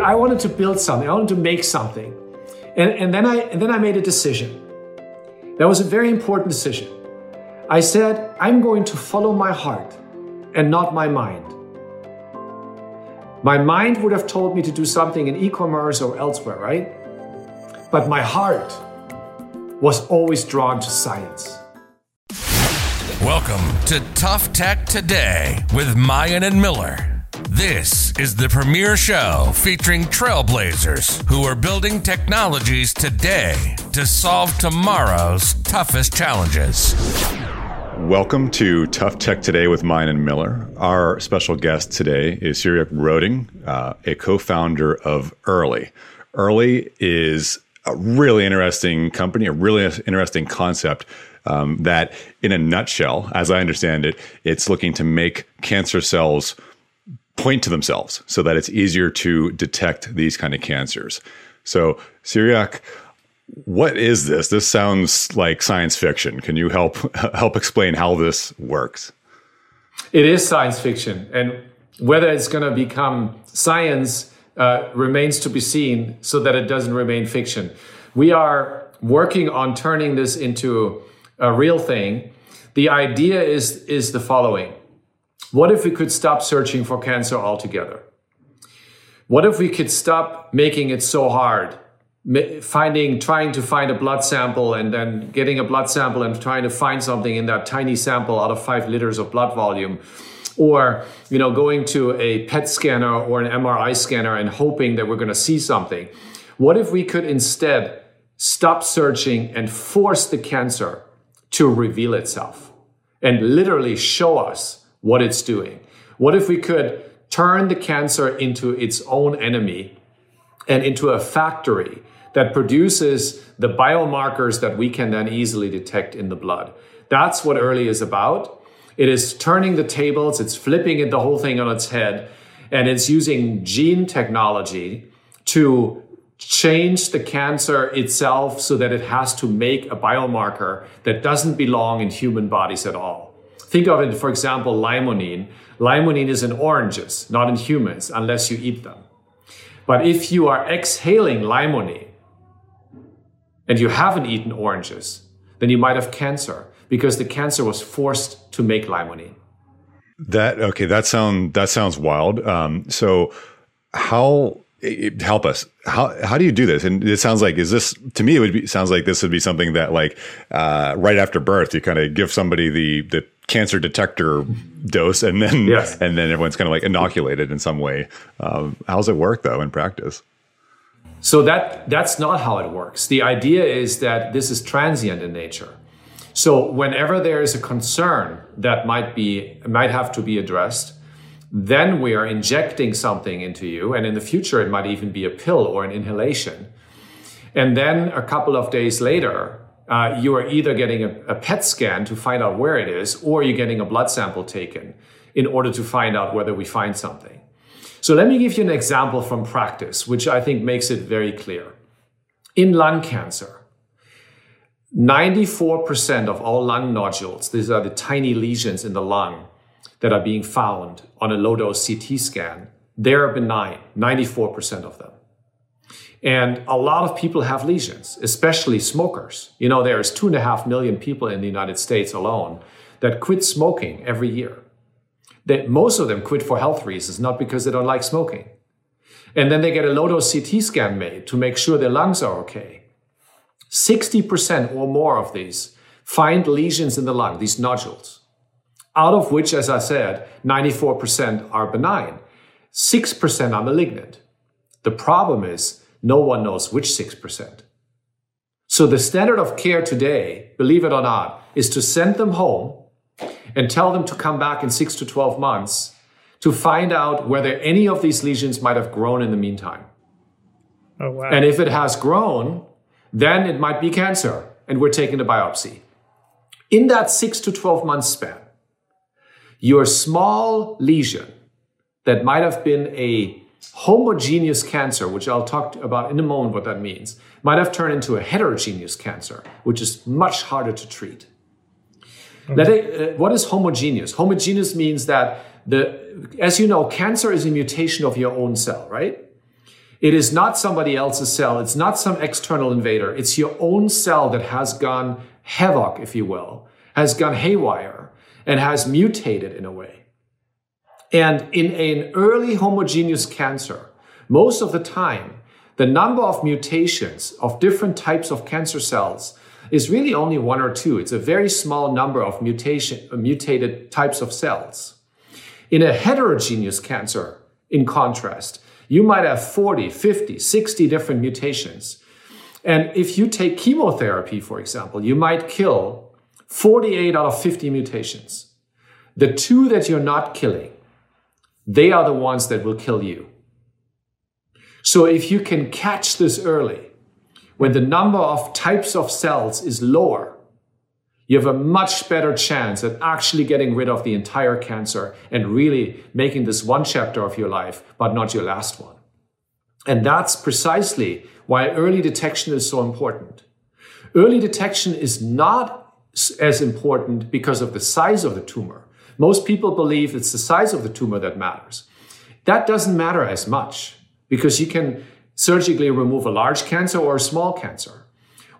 I wanted to build something. I wanted to make something. And then I made a decision. That was a very important decision. I said, I'm going to follow my heart and not my mind. My mind would have told me to do something in e-commerce or elsewhere, right? But my heart was always drawn to science. Welcome to Tough Tech Today with Mayan and Miller. This is the premier show featuring trailblazers who are building technologies today to solve tomorrow's toughest challenges. Welcome to Tough Tech Today with Mayan and Miller. Our special guest today is Cyriac Roeding, a co-founder of Early. Early is a really interesting company, a really interesting concept that, in a nutshell, as I understand it, it's looking to make cancer cells point to themselves so that it's easier to detect these kind of cancers. So, Cyriac, what is this? This sounds like science fiction. Can you help explain how this works? It is science fiction, and whether it's going to become science remains to be seen, so that it doesn't remain fiction. We are working on turning this into a real thing. The idea is the following. What if we could stop searching for cancer altogether? What if we could stop making it so hard? Trying to find a blood sample and then getting a blood sample and trying to find something in that tiny sample out of 5 liters of blood volume, or going to a PET scanner or an MRI scanner and hoping that we're going to see something. What if we could instead stop searching and force the cancer to reveal itself and literally show us what it's doing? What if we could turn the cancer into its own enemy and into a factory that produces the biomarkers that we can then easily detect in the blood? That's what Early is about. It is turning the tables, it's flipping the whole thing on its head, and it's using gene technology to change the cancer itself so that it has to make a biomarker that doesn't belong in human bodies at all. Think of it, for example, limonene. Limonene is in oranges, not in humans, unless you eat them. But if you are exhaling limonene and you haven't eaten oranges, then you might have cancer because the cancer was forced to make limonene. That sounds wild. So help us? How do you do this? And it sounds like this would be something that right after birth you kind of give somebody the cancer detector dose, and then yes. And then everyone's kind of inoculated in some way. How does it work though in practice? So that's not how it works. The idea is that this is transient in nature. So whenever there is a concern that might have to be addressed, then we are injecting something into you, and in the future it might even be a pill or an inhalation. And then a couple of days later, you are either getting a PET scan to find out where it is, or you're getting a blood sample taken in order to find out whether we find something. So let me give you an example from practice, which I think makes it very clear. In lung cancer, 94% of all lung nodules, these are the tiny lesions in the lung that are being found on a low-dose CT scan, they're benign, 94% of them. And a lot of people have lesions, especially smokers. There's 2.5 million people in the United States alone that quit smoking every year. That most of them quit for health reasons, not because they don't like smoking. And then they get a low-dose CT scan made to make sure their lungs are okay. 60% or more of these find lesions in the lung, these nodules, out of which, as I said, 94% are benign. 6% are malignant. The problem is, no one knows which 6%. So the standard of care today, believe it or not, is to send them home and tell them to come back in 6 to 12 months to find out whether any of these lesions might have grown in the meantime. Oh, wow. And if it has grown, then it might be cancer, and we're taking a biopsy. In that 6 to 12 month span, your small lesion that might have been a homogeneous cancer, which I'll talk about in a moment what that means, might have turned into a heterogeneous cancer, which is much harder to treat. Okay. What is homogeneous? Homogeneous means that, as you know, cancer is a mutation of your own cell, right? It is not somebody else's cell. It's not some external invader. It's your own cell that has gone havoc, if you will, has gone haywire and has mutated in a way. And in an early homogeneous cancer, most of the time, the number of mutations of different types of cancer cells is really only one or two. It's a very small number of mutated types of cells. In a heterogeneous cancer, in contrast, you might have 40, 50, 60 different mutations. And if you take chemotherapy, for example, you might kill 48 out of 50 mutations. The two that you're not killing, they are the ones that will kill you. So if you can catch this early, when the number of types of cells is lower, you have a much better chance at actually getting rid of the entire cancer and really making this one chapter of your life, but not your last one. And that's precisely why early detection is so important. Early detection is not as important because of the size of the tumor. Most people believe it's the size of the tumor that matters. That doesn't matter as much, because you can surgically remove a large cancer or a small cancer.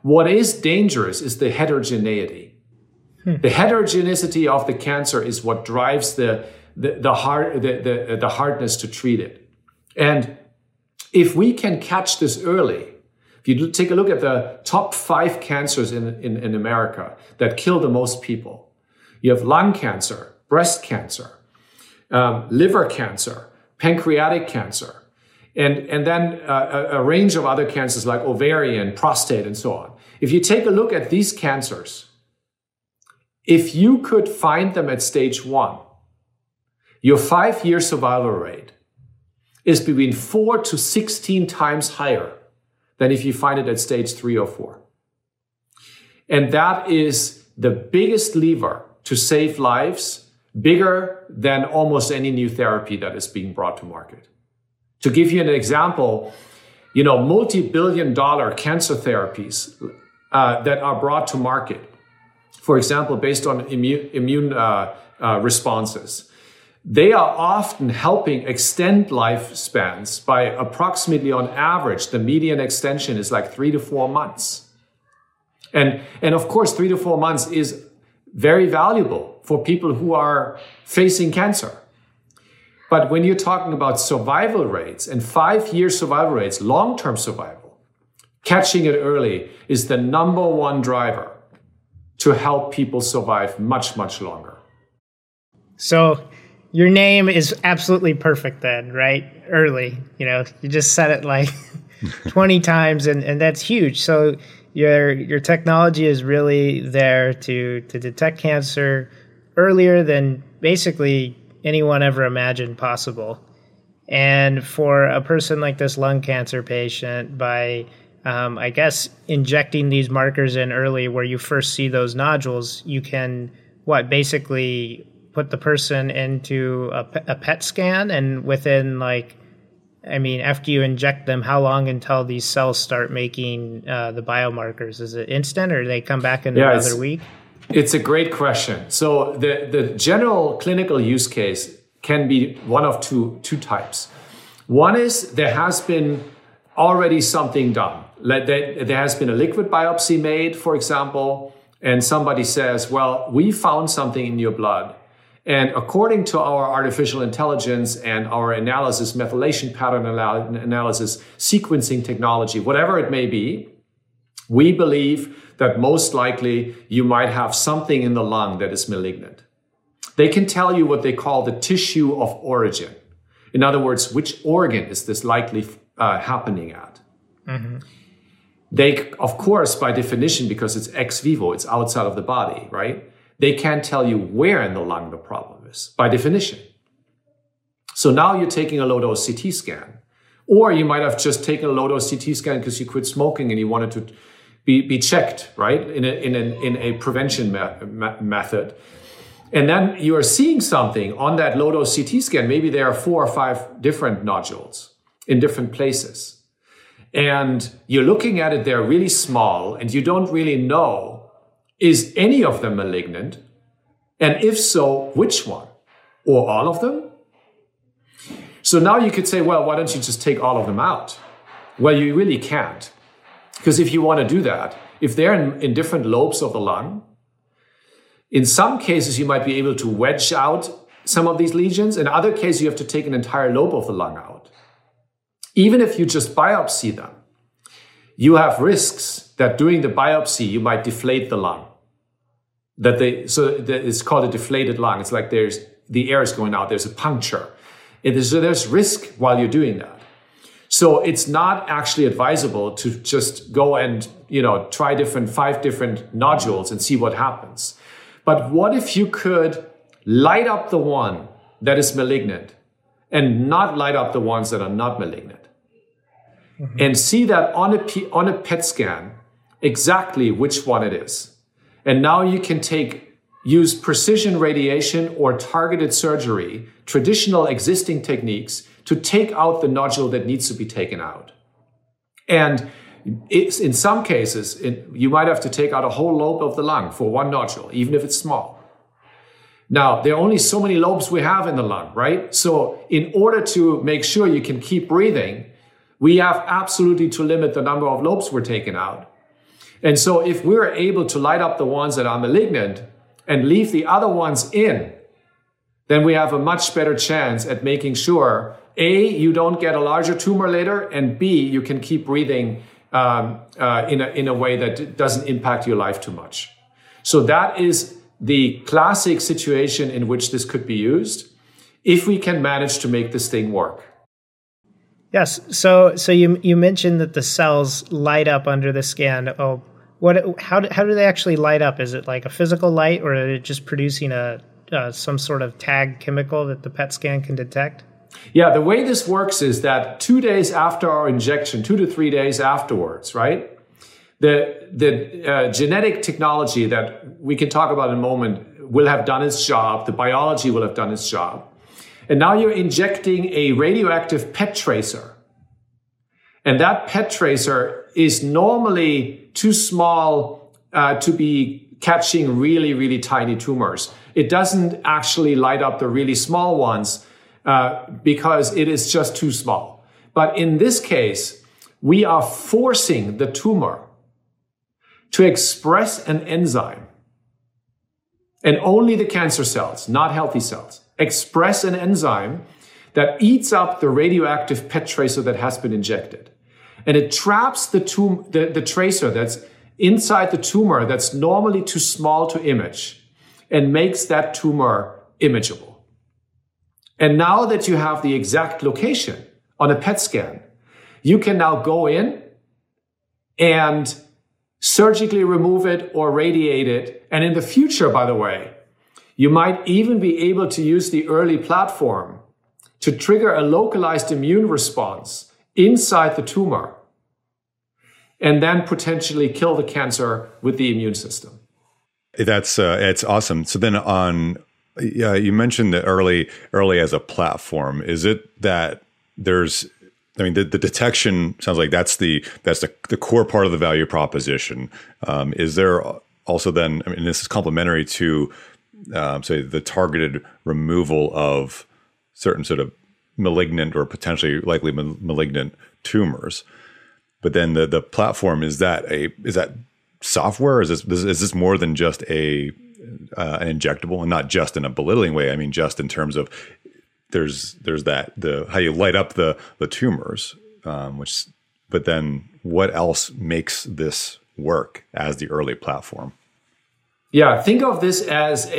What is dangerous is the heterogeneity. The heterogeneity of the cancer is what drives the hardness to treat it. And if we can catch this early, if you take a look at the top 5 cancers in America that kill the most people, you have lung cancer, breast cancer, liver cancer, pancreatic cancer, and then a range of other cancers like ovarian, prostate, and so on. If you take a look at these cancers, if you could find them at stage 1, your 5-year survival rate is between 4 to 16 times higher than if you find it at stage 3 or 4. And that is the biggest lever to save lives, bigger than almost any new therapy that is being brought to market. To give you an example, you know, multi-billion-dollar cancer therapies that are brought to market, for example, based on immune responses, they are often helping extend lifespans by approximately, on average, the median extension is like 3 to 4 months. And of course, 3 to 4 months is very valuable for people who are facing cancer. But when you're talking about survival rates and 5-year survival rates, long-term survival, catching it early is the number one driver to help people survive much, much longer. So your name is absolutely perfect then, right? Early, you know, you just said it like 20 times and that's huge. So your technology is really there to detect cancer earlier than basically anyone ever imagined possible. And for a person like this lung cancer patient, by, I guess, injecting these markers in early where you first see those nodules, you can, basically put the person into a PET scan, and within after you inject them, how long until these cells start making the biomarkers? Is it instant, or do they come back in another week? It's a great question. So the general clinical use case can be one of two types. One is there has been already something done. Like there has been a liquid biopsy made, for example, and somebody says, well, we found something in your blood. And according to our artificial intelligence and our analysis, methylation pattern analysis, sequencing technology, whatever it may be, we believe that most likely you might have something in the lung that is malignant. They can tell you what they call the tissue of origin. In other words, which organ is this likely happening at? Mm-hmm. They, of course, by definition, because it's ex vivo, it's outside of the body, right? They can't tell you where in the lung the problem is, by definition. So now you're taking a low-dose CT scan. Or you might have just taken a low-dose CT scan because you quit smoking and you wanted to be checked, right, in a prevention method. And then you are seeing something on that low-dose CT scan. Maybe there are 4 or 5 different nodules in different places. And you're looking at it, they're really small, and you don't really know, is any of them malignant? And if so, which one? Or all of them? So now you could say, well, why don't you just take all of them out? Well, you really can't. Because if you want to do that, if they're in different lobes of the lung, in some cases you might be able to wedge out some of these lesions. In other cases, you have to take an entire lobe of the lung out. Even if you just biopsy them, you have risks that during the biopsy, you might deflate the lung. It's called a deflated lung. It's like the air is going out. There's a puncture. So there's risk while you're doing that. So it's not actually advisable to just go and, try five different nodules and see what happens. But what if you could light up the one that is malignant and not light up the ones that are not malignant? Mm-hmm. And see that on a PET scan, exactly which one it is. And now you can use precision radiation or targeted surgery, traditional existing techniques, to take out the nodule that needs to be taken out. And in some cases, you might have to take out a whole lobe of the lung for one nodule, even if it's small. Now, there are only so many lobes we have in the lung, right? So in order to make sure you can keep breathing, we have absolutely to limit the number of lobes we're taking out. And so if we're able to light up the ones that are malignant and leave the other ones in, then we have a much better chance at making sure, A, you don't get a larger tumor later, and B, you can keep breathing in a way that doesn't impact your life too much. So that is the classic situation in which this could be used, if we can manage to make this thing work. Yes. So you mentioned that the cells light up under the scan. Oh, how do they actually light up? Is it like a physical light, or is it just producing some sort of tag chemical that the PET scan can detect? Yeah, the way this works is that 2 days after our injection, 2 to 3 days afterwards, right? The genetic technology that we can talk about in a moment will have done its job. The biology will have done its job. And now you're injecting a radioactive PET tracer. And that PET tracer is normally too small to be catching really, really tiny tumors. It doesn't actually light up the really small ones because it is just too small. But in this case, we are forcing the tumor to express an enzyme. And only the cancer cells, not healthy cells, express an enzyme that eats up the radioactive PET tracer that has been injected. And it traps the tracer that's inside the tumor that's normally too small to image, and makes that tumor imageable. And now that you have the exact location on a PET scan, you can now go in and surgically remove it or radiate it. And in the future, by the way, you might even be able to use the Early platform to trigger a localized immune response inside the tumor and then potentially kill the cancer with the immune system. That's awesome. So then you mentioned the early as a platform. is it that the detection sounds like that's the core part of the value proposition. Is there also then, this is complementary to, say, the targeted removal of certain sort of malignant or potentially likely malignant tumors. But then the platform, is that software? Is this more than just an injectable, and not just in a belittling way? I mean, just in terms of there's how you light up the tumors, but then what else makes this work as the Early platform? Yeah, think of this as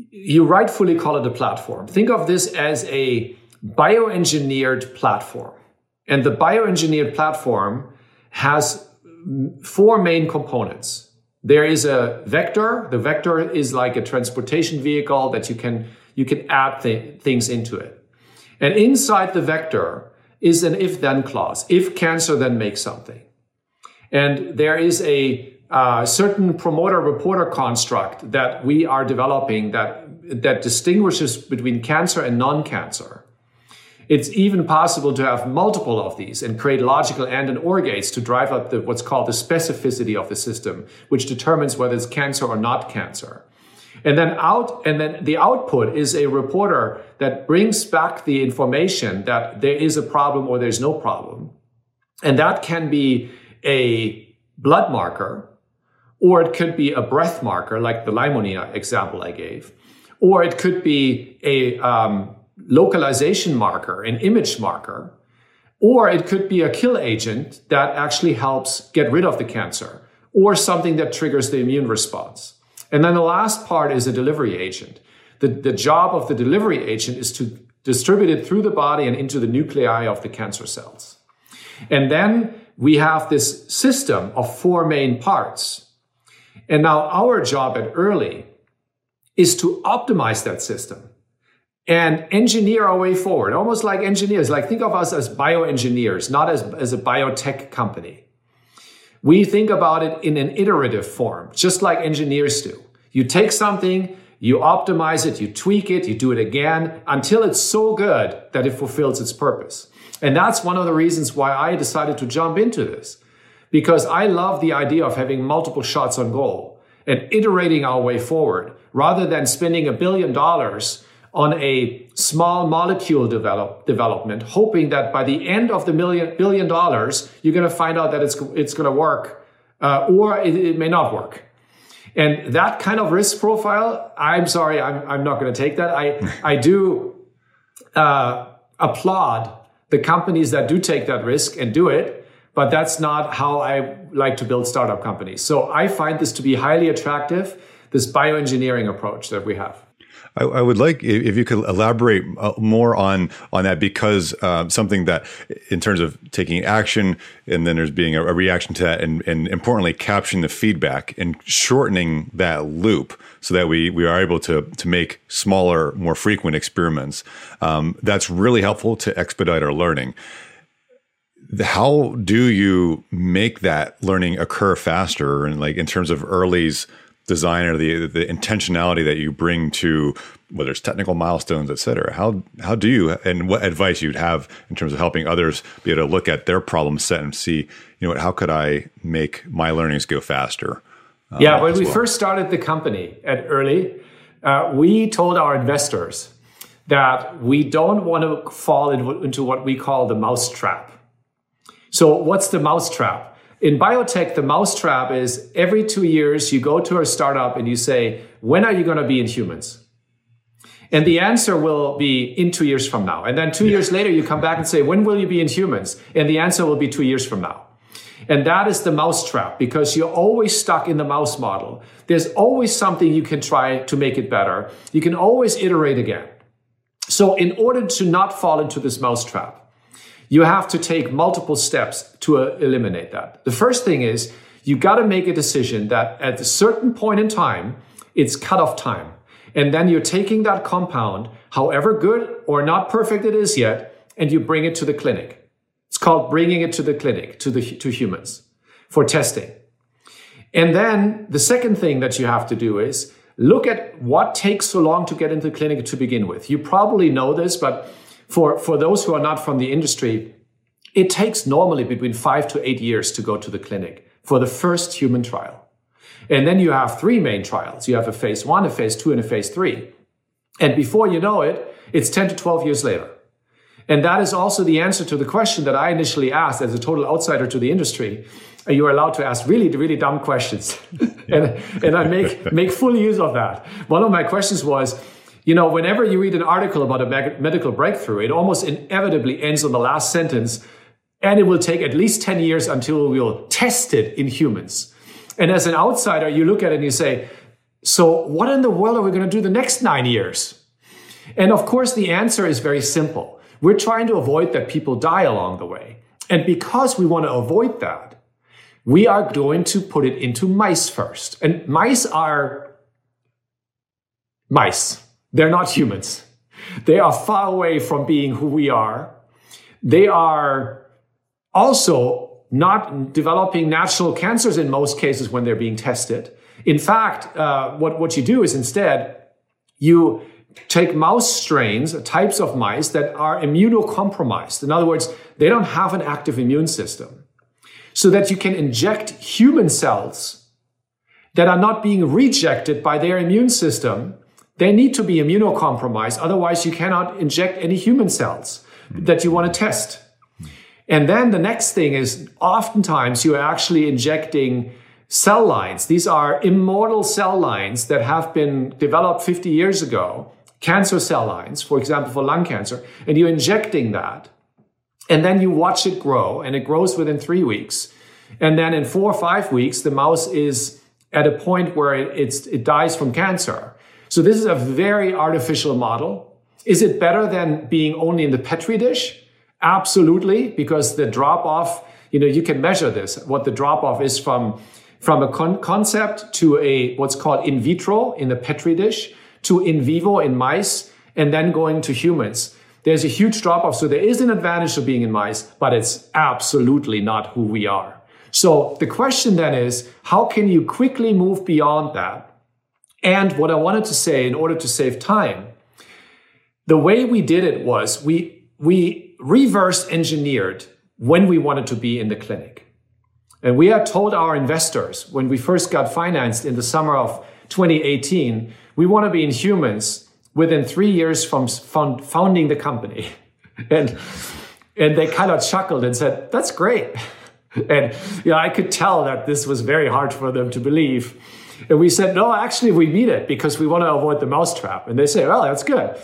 you rightfully call it a platform. Think of this as a bioengineered platform. And the bioengineered platform has four main components. There is a vector. The vector is like a transportation vehicle that you can add things into it. And inside the vector is an if-then clause. If cancer, then make something. And there is a certain promoter-reporter construct that we are developing that distinguishes between cancer and non-cancer. It's even possible to have multiple of these and create logical AND and OR gates to drive up what's called the specificity of the system, which determines whether it's cancer or not cancer. And then the output is a reporter that brings back the information that there is a problem or there's no problem. And that can be a blood marker, or it could be a breath marker, like the limonene example I gave, or it could be a localization marker, an image marker, or it could be a kill agent that actually helps get rid of the cancer, or something that triggers the immune response. And then the last part is a delivery agent. The job of the delivery agent is to distribute it through the body and into the nuclei of the cancer cells. And then we have this system of four main parts. And now our job at Early is to optimize that system and engineer our way forward, almost like engineers. Like, think of us as bioengineers, not as a biotech company. We think about it in an iterative form, just like engineers do. You take something, you optimize it, you tweak it, you do it again until it's so good that it fulfills its purpose. And that's one of the reasons why I decided to jump into this, because I love the idea of having multiple shots on goal and iterating our way forward rather than spending $1 billion on a small molecule development, hoping that by the end of the $1 billion, you're going to find out that it's going to work or it may not work. And that kind of risk profile, I'm not going to take that. I do applaud the companies that do take that risk and do it, but that's not how I like to build startup companies. So I find this to be highly attractive, this bioengineering approach that we have. I would like if you could elaborate more on that, because something that in terms of taking action and then there's being a reaction to that, and importantly capturing the feedback and shortening that loop so that we are able to make smaller, more frequent experiments. That's really helpful to expedite our learning. How do you make that learning occur faster? And like in terms of Early's design or the intentionality that you bring to whether it's technical milestones, et cetera, how do you, and what advice you'd have in terms of helping others be able to look at their problem set and see, you know what, how could I make my learnings go faster? When we first started the company at Early, we told our investors that we don't want to fall into what we call the mousetrap. So what's the mousetrap? In biotech, the mousetrap is every 2 years you go to a startup and you say, when are you going to be in humans? And the answer will be in 2 years from now. And then 2 years later, you come back and say, when will you be in humans? And the answer will be 2 years from now. And that is the mousetrap, because you're always stuck in the mouse model. There's always something you can try to make it better. You can always iterate again. So in order to not fall into this mousetrap, you have to take multiple steps to eliminate that. The first thing is you got to make a decision that at a certain point in time, it's cutoff time. And then you're taking that compound, however good or not perfect it is yet, and you bring it to the clinic. It's called bringing it to the clinic, to humans for testing. And then the second thing that you have to do is look at what takes so long to get into the clinic to begin with. You probably know this, but For those who are not from the industry, it takes normally between 5 to 8 years to go to the clinic for the first human trial. And then you have three main trials. You have a phase 1, a phase 2, and a phase 3. And before you know it, it's 10 to 12 years later. And that is also the answer to the question that I initially asked as a total outsider to the industry. You are allowed to ask really, really dumb questions. And I make full use of that. One of my questions was, whenever you read an article about a medical breakthrough, it almost inevitably ends on the last sentence, and it will take at least 10 years until we'll test it in humans. And as an outsider, you look at it and you say, so what in the world are we going to do the next 9 years? And of course, the answer is very simple. We're trying to avoid that people die along the way. And because we want to avoid that, we are going to put it into mice first. And mice are mice. They're not humans. They are far away from being who we are. They are also not developing natural cancers in most cases when they're being tested. In fact, what you do is instead, you take mouse strains, types of mice that are immunocompromised. In other words, they don't have an active immune system, so that you can inject human cells that are not being rejected by their immune system. They need to be immunocompromised. Otherwise, you cannot inject any human cells that you want to test. And then the next thing is oftentimes you are actually injecting cell lines. These are immortal cell lines that have been developed 50 years ago, cancer cell lines, for example, for lung cancer, and you're injecting that. And then you watch it grow, and it grows within 3 weeks. And then in 4 or 5 weeks, the mouse is at a point where it dies from cancer. So this is a very artificial model. Is it better than being only in the Petri dish? Absolutely, because the drop-off, you can measure this, what the drop-off is from a concept to a what's called in vitro in the Petri dish to in vivo in mice and then going to humans. There's a huge drop-off. So there is an advantage to being in mice, but it's absolutely not who we are. So the question then is, how can you quickly move beyond that? And what I wanted to say in order to save time, the way we did it was we reverse engineered when we wanted to be in the clinic. And we had told our investors when we first got financed in the summer of 2018, we want to be in humans within 3 years from founding the company. And they kind of chuckled and said, that's great. And I could tell that this was very hard for them to believe. And we said, no, actually, we mean it because we want to avoid the mousetrap. And they say, well, that's good.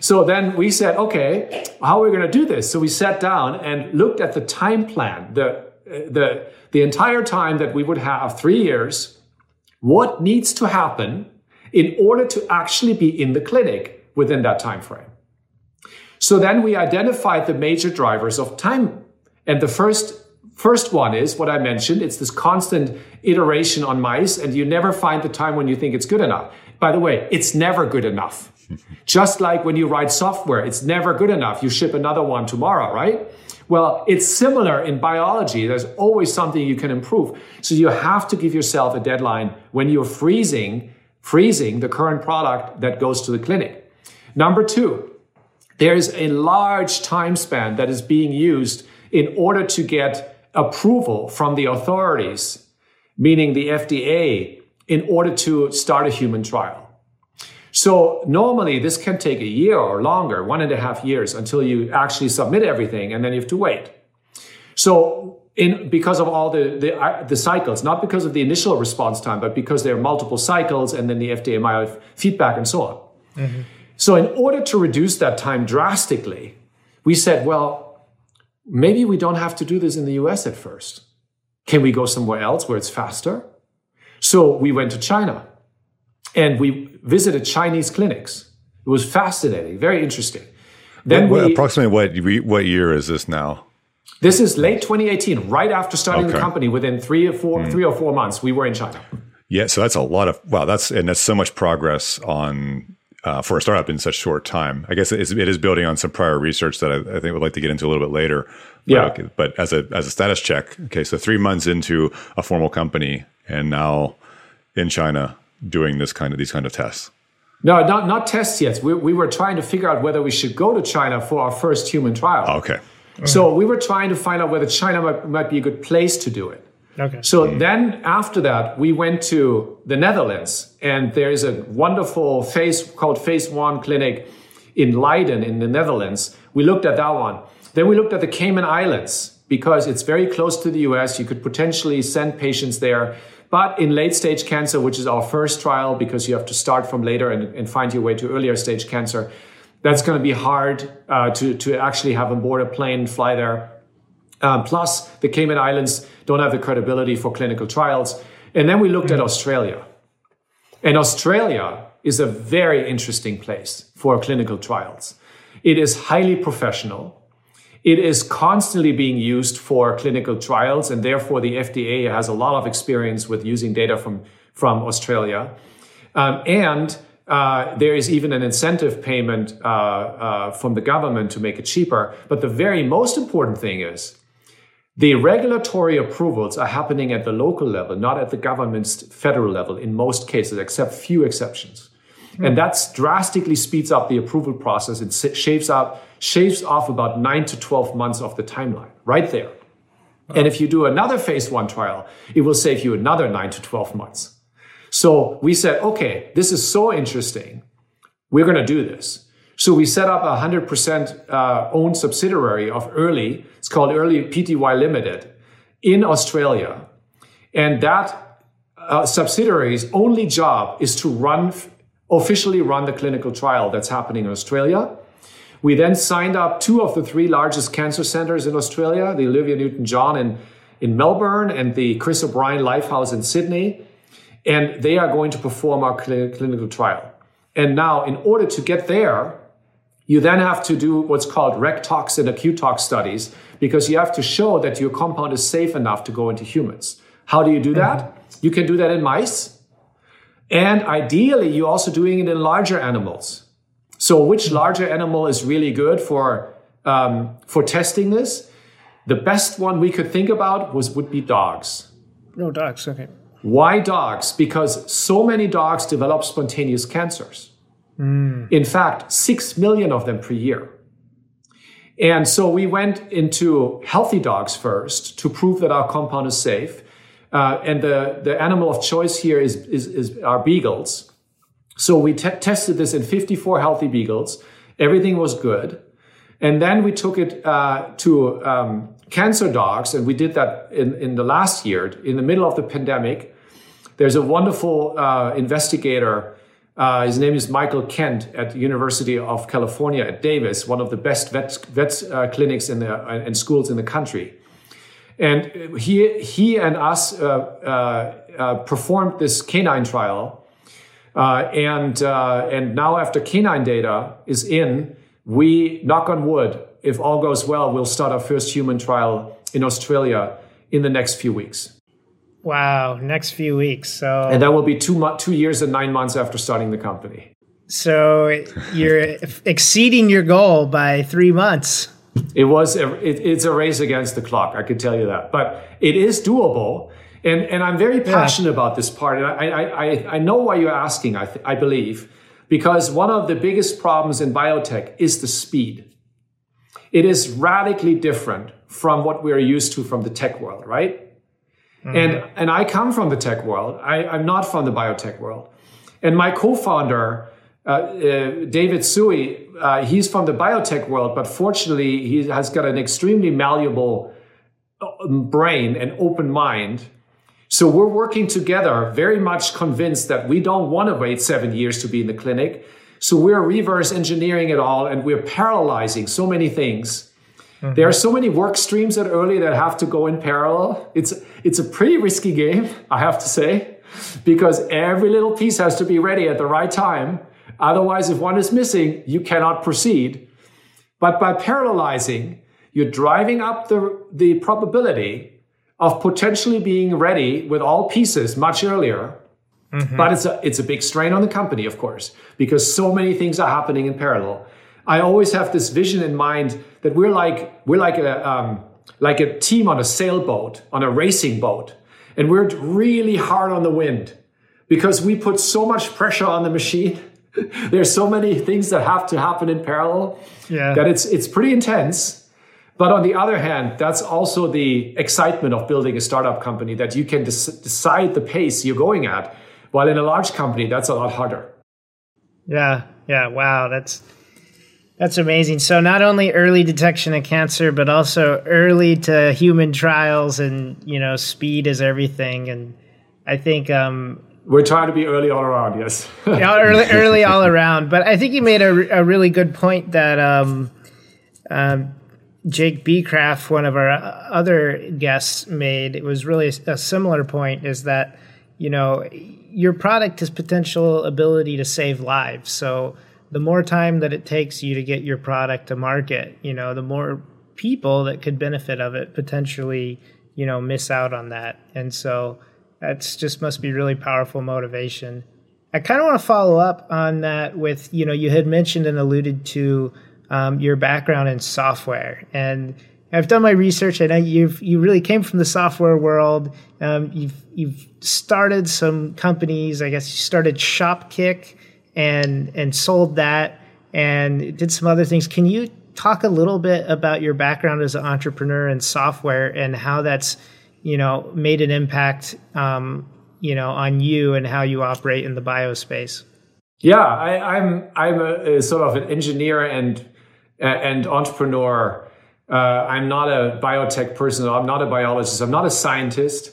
So then we said, okay, how are we going to do this? So we sat down and looked at the time plan, the entire time that we would have, 3 years, what needs to happen in order to actually be in the clinic within that time frame. So then we identified the major drivers of time. And the first one is what I mentioned. It's this constant iteration on mice, and you never find the time when you think it's good enough. By the way, it's never good enough. Just like when you write software, it's never good enough. You ship another one tomorrow, right? Well, it's similar in biology. There's always something you can improve. So you have to give yourself a deadline when you're freezing the current product that goes to the clinic. Number two, there is a large time span that is being used in order to get approval from the authorities, meaning the FDA, in order to start a human trial. So normally this can take a year or longer, 1.5 years until you actually submit everything, and then you have to wait. So because of all the cycles, not because of the initial response time, but because there are multiple cycles and then the FDA might have feedback and so on. Mm-hmm. So in order to reduce that time drastically, we said, well, maybe we don't have to do this in the US at first. Can we go somewhere else where it's faster? So we went to China and we visited Chinese clinics. It was fascinating, very interesting. Then approximately what year is this now? This is late 2018, right after starting the company. Within 3 or 4 months, we were in China. Yeah, so that's a lot of that's so much progress on for a startup in such short time. I guess it is building on some prior research that I think we'd like to get into a little bit later. But as a status check, okay, so 3 months into a formal company and now in China doing these kind of tests. No, not tests yet. We were trying to figure out whether we should go to China for our first human trial. Okay. Mm-hmm. So we were trying to find out whether China might be a good place to do it. Okay. So then after that, we went to the Netherlands, and there is a wonderful phase called Phase 1 clinic in Leiden in the Netherlands. We looked at that one. Then we looked at the Cayman Islands because it's very close to the US. You could potentially send patients there. But in late stage cancer, which is our first trial because you have to start from later and find your way to earlier stage cancer, that's going to be hard to actually have on board a plane, fly there. Plus, the Cayman Islands don't have the credibility for clinical trials. And then we looked at Australia. And Australia is a very interesting place for clinical trials. It is highly professional. It is constantly being used for clinical trials. And therefore, the FDA has a lot of experience with using data from Australia. There is even an incentive payment from the government to make it cheaper. But the very most important thing is the regulatory approvals are happening at the local level, not at the government's federal level in most cases, except few exceptions. Mm-hmm. And that drastically speeds up the approval process. It shaves off about 9 to 12 months of the timeline right there. Oh. And if you do another phase 1 trial, it will save you another 9 to 12 months. So we said, okay, this is so interesting. We're going to do this. So we set up a 100% owned subsidiary of Early. It's called Early Pty Limited in Australia. And that subsidiary's only job is to officially run the clinical trial that's happening in Australia. We then signed up 2 of the 3 largest cancer centers in Australia, the Olivia Newton-John in Melbourne and the Chris O'Brien Lifehouse in Sydney. And they are going to perform our clinical trial. And now, in order to get there, you then have to do what's called reg tox and acute tox studies, because you have to show that your compound is safe enough to go into humans. How do you do that? You can do that in mice. And ideally, you're also doing it in larger animals. So which larger animal is really good for testing this? The best one we could think about would be dogs. No, dogs, okay. Why dogs? Because so many dogs develop spontaneous cancers. In fact, 6 million of them per year. And so we went into healthy dogs first to prove that our compound is safe. And the animal of choice here is our beagles. So we tested this in 54 healthy beagles. Everything was good. And then we took it to cancer dogs, and we did that in the last year, in the middle of the pandemic. There's a wonderful investigator. His name is Michael Kent at the University of California at Davis, one of the best vet clinics and schools in the country. And he and us performed this canine trial. And now, after canine data is in, we, knock on wood, if all goes well, we'll start our first human trial in Australia in the next few weeks. Wow, next few weeks. So, and that will be 2 years and 9 months after starting the company. So you're exceeding your goal by 3 months. It's a race against the clock, I could tell you that. But it is doable. And I'm very passionate about this part. And I know why you're asking, I believe, because one of the biggest problems in biotech is the speed. It is radically different from what we're used to from the tech world, right? Mm-hmm. And I come from the tech world. I'm not from the biotech world. And my co-founder, David Sui, he's from the biotech world, but fortunately, he has got an extremely malleable brain and open mind. So we're working together, very much convinced that we don't want to wait 7 years to be in the clinic. So we're reverse engineering it all, and we're parallelizing so many things. There are so many work streams at Early that have to go in parallel. It's a pretty risky game, I have to say, because every little piece has to be ready at the right time. Otherwise, if one is missing, you cannot proceed. But by parallelizing, you're driving up the probability of potentially being ready with all pieces much earlier. But it's a big strain on the company, of course, because so many things are happening in parallel. I always have this vision in mind that we're like a team on a sailboat, on a racing boat, and we're really hard on the wind because we put so much pressure on the machine. There's so many things that have to happen in parallel that it's pretty intense. But on the other hand, that's also the excitement of building a startup company, that you can decide the pace you're going at, while in a large company, that's a lot harder. Yeah. Wow. That's amazing. So not only early detection of cancer, but also early to human trials, and speed is everything. And I think we're trying to be early all around. Yes, early all around. But I think you made a really good point that Jake Becraft, one of our other guests, made. It was really a similar point. Is that your product has potential ability to save lives. So the more time that it takes you to get your product to market, the more people that could benefit of it potentially, miss out on that. And so that's just must be really powerful motivation. I kind of want to follow up on that with, you had mentioned and alluded to your background in software. And I've done my research. I know you really came from the software world. You've started some companies. I guess you started Shopkick and sold that and did some other things. Can you talk a little bit about your background as an entrepreneur in software and how that's, made an impact, on you and how you operate in the biospace? Yeah, I'm a sort of an engineer and entrepreneur. I'm not a biotech person. I'm not a biologist. I'm not a scientist.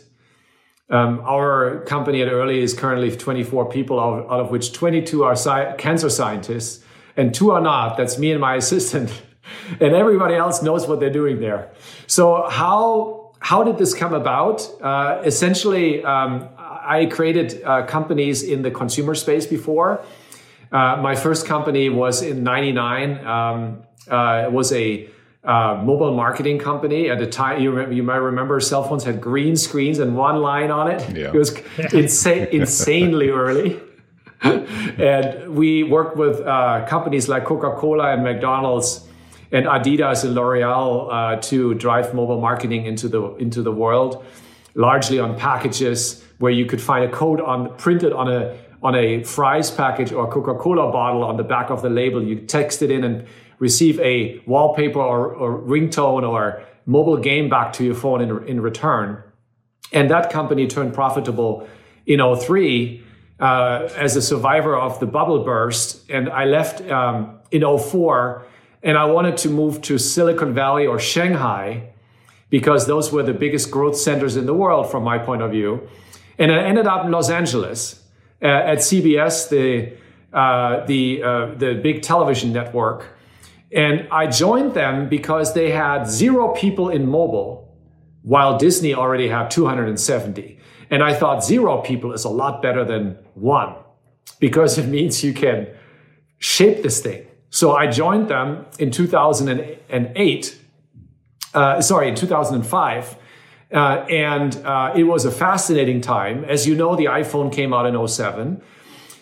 Our company at Early is currently 24 people, out of which 22 are cancer scientists and 2 are not. That's me and my assistant. And everybody else knows what they're doing there. So how did this come about? Essentially, I created companies in the consumer space before. My first company was in 99. It was a mobile marketing company. At the time, you might remember cell phones had green screens and one line on it. Yeah. It was insanely early. And we worked with companies like Coca-Cola and McDonald's and Adidas and L'Oreal to drive mobile marketing into the world, largely on packages where you could find a code printed on a fries package or Coca-Cola bottle on the back of the label. You text it in and receive a wallpaper or ringtone or mobile game back to your phone in return. And that company turned profitable in 2003 as a survivor of the bubble burst. And I left in 2004 and I wanted to move to Silicon Valley or Shanghai because those were the biggest growth centers in the world from my point of view. And I ended up in Los Angeles at CBS, the big television network. And I joined them because they had 0 people in mobile, while Disney already had 270. And I thought 0 people is a lot better than 1 because it means you can shape this thing. So I joined them in 2005. It was a fascinating time. As you know, the iPhone came out in 2007.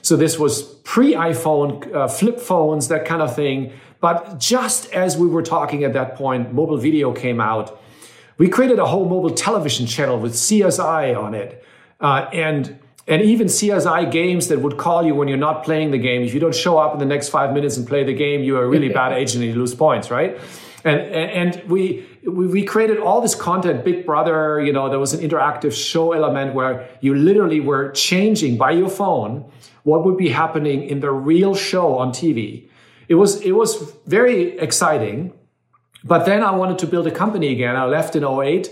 So this was pre-iPhone, flip phones, that kind of thing. But just as we were talking at that point, mobile video came out. We created a whole mobile television channel with CSI on it. And even CSI games that would call you when you're not playing the game. If you don't show up in the next 5 minutes and play the game, you are a really bad agent and you lose points, right? And we created all this content, Big Brother, you know, there was an interactive show element where you literally were changing by your phone what would be happening in the real show on TV. It was very exciting, but then I wanted to build a company again. I left in 2008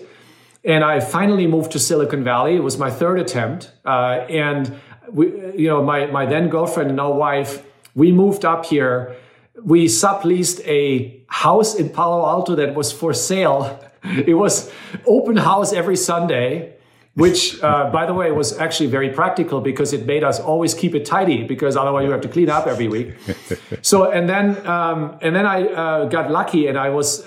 and I finally moved to Silicon Valley. It was my third attempt. And we, you know, my then girlfriend and now wife, we moved up here. We subleased a house in Palo Alto that was for sale. It was open house every Sunday, which, by the way, was actually very practical because it made us always keep it tidy because otherwise you have to clean up every week. So, and then I got lucky and I was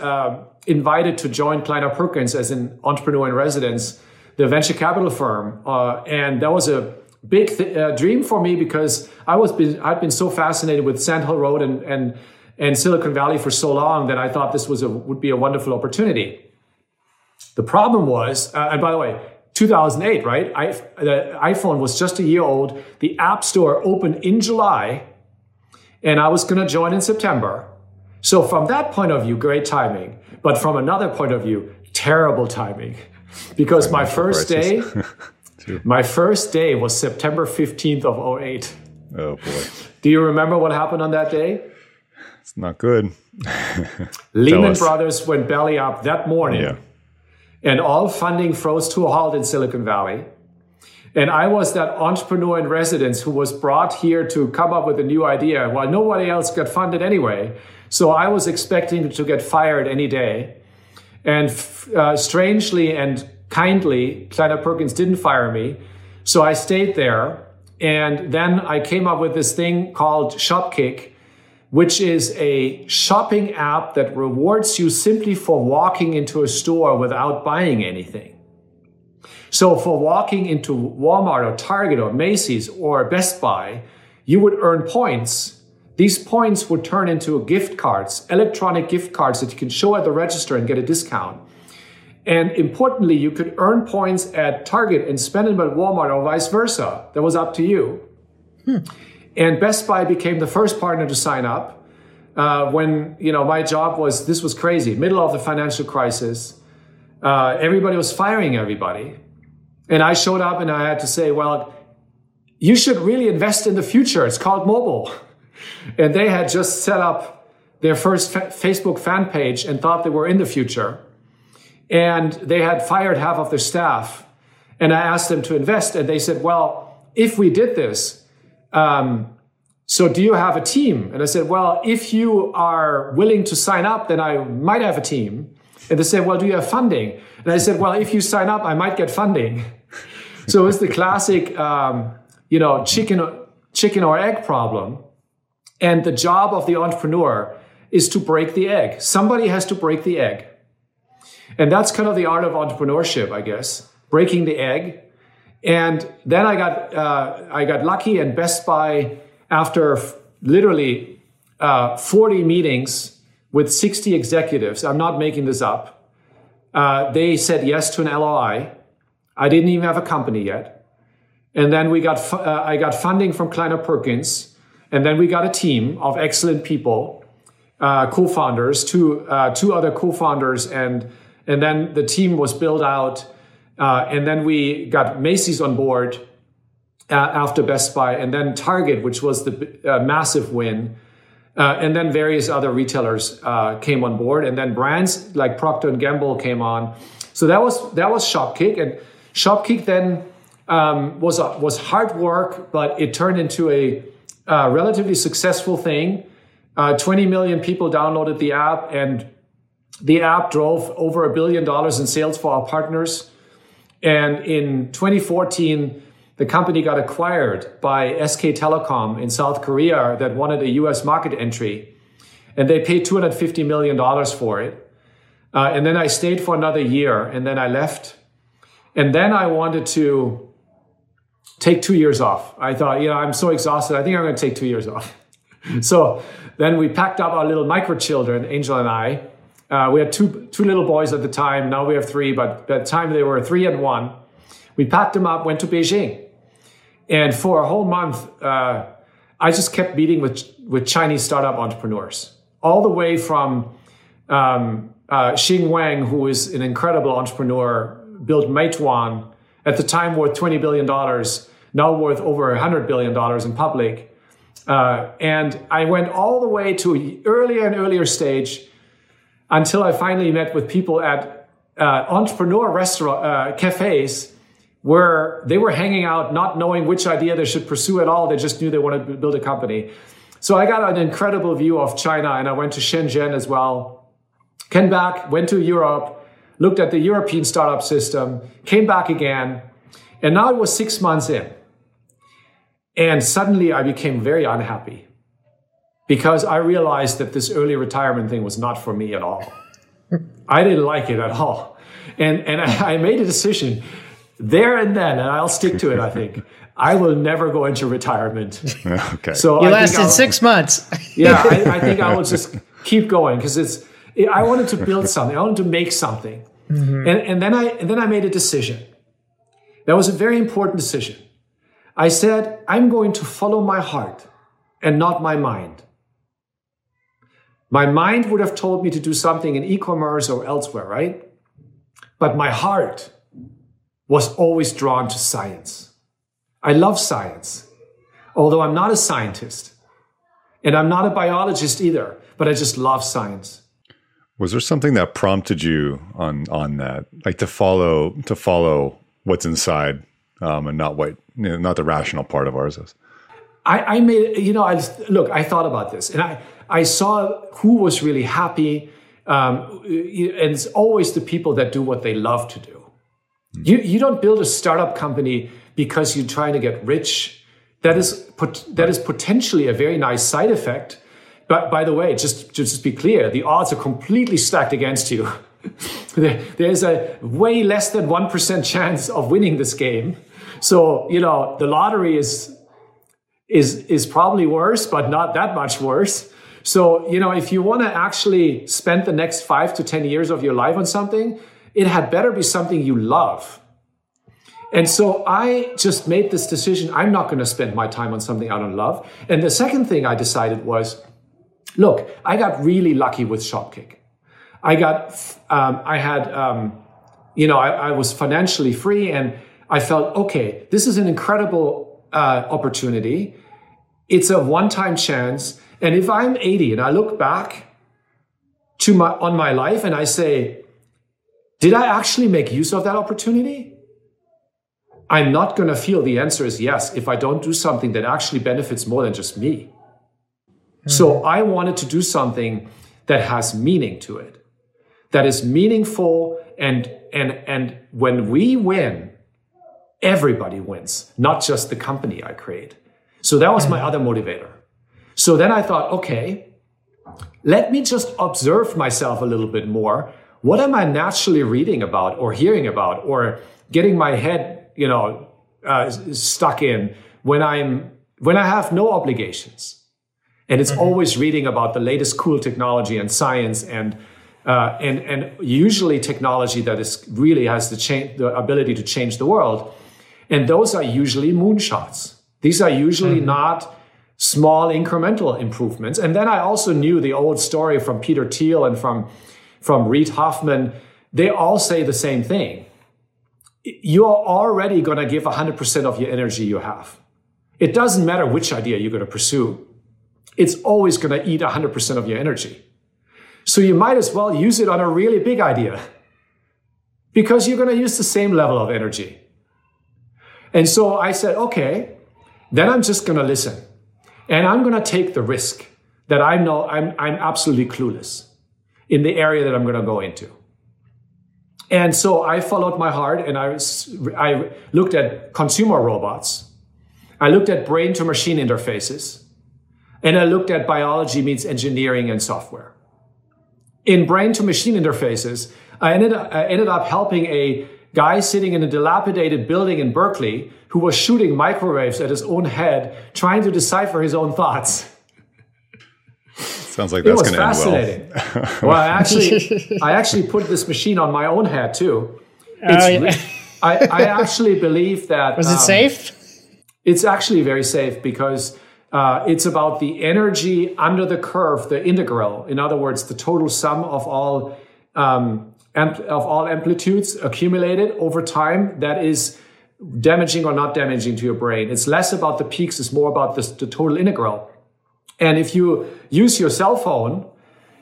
invited to join Kleiner Perkins as an entrepreneur in residence, the venture capital firm. And that was a big dream for me because I'd been so fascinated with Sand Hill Road and Silicon Valley for so long that I thought this would be a wonderful opportunity. The problem was, and by the way, 2008, right? The iPhone was just a year old. The App Store opened in July, and I was going to join in September. So from that point of view, great timing. But from another point of view, terrible timing, because my first day was September 15th of 2008. Oh boy! Do you remember what happened on that day? It's not good. Lehman Brothers went belly up that morning. Yeah. And all funding froze to a halt in Silicon Valley. And I was that entrepreneur in residence who was brought here to come up with a new idea while nobody else got funded anyway. So I was expecting to get fired any day. And strangely and kindly, Kleiner Perkins didn't fire me. So I stayed there. And then I came up with this thing called Shopkick, which is a shopping app that rewards you simply for walking into a store without buying anything. So for walking into Walmart or Target or Macy's or Best Buy, you would earn points. These points would turn into gift cards, electronic gift cards that you can show at the register and get a discount. And importantly, you could earn points at Target and spend them at Walmart or vice versa. That was up to you. And Best Buy became the first partner to sign up when, you know, my job was, this was crazy, middle of the financial crisis. Everybody was firing everybody. And I showed up and I had to say, well, you should really invest in the future. It's called mobile. And they had just set up their first Facebook fan page and thought they were in the future. And they had fired half of their staff. And I asked them to invest. And they said, well, if we did this, so do you have a team? And I said, well, if you are willing to sign up, then I might have a team. And they said, well, do you have funding? And I said, well, if you sign up, I might get funding. So it's the classic, chicken or egg problem. And the job of the entrepreneur is to break the egg. Somebody has to break the egg. And that's kind of the art of entrepreneurship, I guess, breaking the egg. And then I got lucky, and Best Buy, after literally 40 meetings with 60 executives, I'm not making this up, they said yes to an LOI. I didn't even have a company yet. And then I got funding from Kleiner Perkins. And then we got a team of excellent people, co-founders, two other co-founders. And then the team was built out. And then we got Macy's on board after Best Buy, and then Target, which was the massive win. And then various other retailers came on board. And then brands like Procter & Gamble came on. So that was Shopkick. And Shopkick then was hard work, but it turned into a relatively successful thing. 20 million people downloaded the app, and the app drove over $1 billion in sales for our partners. And in 2014, the company got acquired by SK Telecom in South Korea that wanted a US market entry, and they paid $250 million for it. And then I stayed for another year, and then I left. And then I wanted to take 2 years off. I thought, I'm so exhausted. I think I'm going to take 2 years off. So then we packed up our little microchildren, Angel and I. We had two little boys at the time. Now we have three, but at the time they were 3 and 1. We packed them up, went to Beijing. And for a whole month, I just kept meeting with Chinese startup entrepreneurs, all the way from Xing Wang, who is an incredible entrepreneur, built Meituan, at the time worth $20 billion, now worth over $100 billion in public. And I went all the way to earlier and earlier stage, until I finally met with people at entrepreneur restaurant cafes, where they were hanging out, not knowing which idea they should pursue at all. They just knew they wanted to build a company. So I got an incredible view of China, and I went to Shenzhen as well. Came back, went to Europe, looked at the European startup system, came back again. And now it was 6 months in. And suddenly I became very unhappy, because I realized that this early retirement thing was not for me at all. I didn't like it at all. And I made a decision there and then, and I'll stick to it, I think. I will never go into retirement. Okay. So you lasted 6 months. Yeah, I think I will just keep going, because I wanted to build something. I wanted to make something. Mm-hmm. And then I made a decision. That was a very important decision. I said, I'm going to follow my heart and not my mind. My mind would have told me to do something in e-commerce or elsewhere, right? But my heart was always drawn to science. I love science, although I'm not a scientist. And I'm not a biologist either, but I just love science. Was there something that prompted you on that, like to follow what's inside and not not the rational part of ours? I made, I thought about this, and I saw who was really happy. And it's always the people that do what they love to do. Mm. You don't build a startup company because you're trying to get rich. That is potentially a very nice side effect. But by the way, just be clear, the odds are completely stacked against you. There's a way less than 1% chance of winning this game. So, the lottery is probably worse, but not that much worse. So, if you want to actually spend the next 5 to 10 years of your life on something, it had better be something you love. And so I just made this decision. I'm not going to spend my time on something I don't love. And the second thing I decided was, look, I got really lucky with Shopkick. I was financially free, and I felt, okay, this is an incredible opportunity. It's a one-time chance. And if I'm 80 and I look back to my life and I say, did I actually make use of that opportunity? I'm not going to feel the answer is yes if I don't do something that actually benefits more than just me. Mm-hmm. So I wanted to do something that has meaning to it, that is meaningful. And when we win, everybody wins, not just the company I create. So that was my other motivator. So then I thought, okay, let me just observe myself a little bit more. What am I naturally reading about or hearing about or getting my head, stuck in when I have no obligations? And it's always reading about the latest cool technology and science and usually technology that is really has the ability to change the world. And those are usually moonshots. These are usually not small incremental improvements. And then I also knew the old story from Peter Thiel and from Reid Hoffman. They all say the same thing. You are already going to give 100% of your energy you have. It doesn't matter which idea you're going to pursue. It's always going to eat 100% of your energy. So you might as well use it on a really big idea because you're going to use the same level of energy. And so I said, okay, then I'm just going to listen and I'm going to take the risk that I know I'm absolutely clueless in the area that I'm going to go into. And so I followed my heart and I looked at consumer robots. I looked at brain to machine interfaces and I looked at biology meets engineering and software. In brain to machine interfaces, I ended up helping a guy sitting in a dilapidated building in Berkeley who was shooting microwaves at his own head, trying to decipher his own thoughts. Sounds like that's going to end well. Well, I actually put this machine on my own head too. I actually believe that. Was it safe? It's actually very safe because it's about the energy under the curve, the integral. In other words, the total sum of all amplitudes accumulated over time that is damaging or not damaging to your brain. It's less about the peaks, it's more about the total integral. And if you use your cell phone,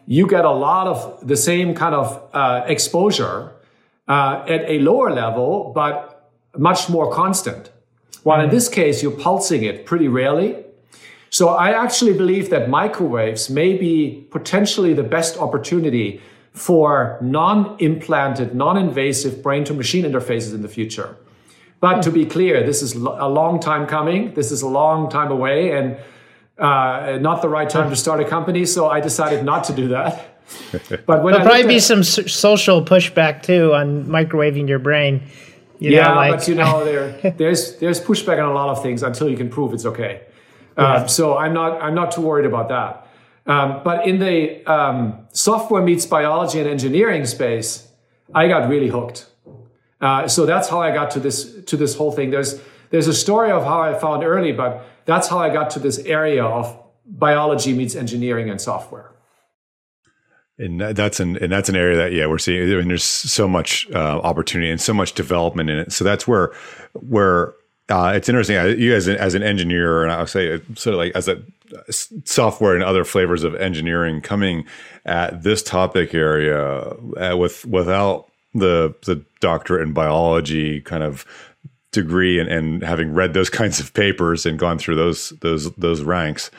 you get a lot of the same kind of exposure at a lower level, but much more constant. While in this case, you're pulsing it pretty rarely. So I actually believe that microwaves may be potentially the best opportunity for non-implanted, non-invasive brain-to-machine interfaces in the future. But to be clear, this is a long time coming. This is a long time away and not the right time to start a company. So I decided not to do that. But when there'll probably be some social pushback too on microwaving your brain. There's pushback on a lot of things until you can prove it's okay. So I'm not too worried about that. But in the software meets biology and engineering space, I got really hooked. So that's how I got to this whole thing. There's a story of how I found Early, but that's how I got to this area of biology meets engineering and software. And that's an area that we're seeing. I mean, there's so much opportunity and so much development in it. So that's where it's interesting. You guys, as an engineer, and I'll say sort of like as a software and other flavors of engineering coming at this topic area without the doctorate in biology kind of degree and having read those kinds of papers and gone through those ranks.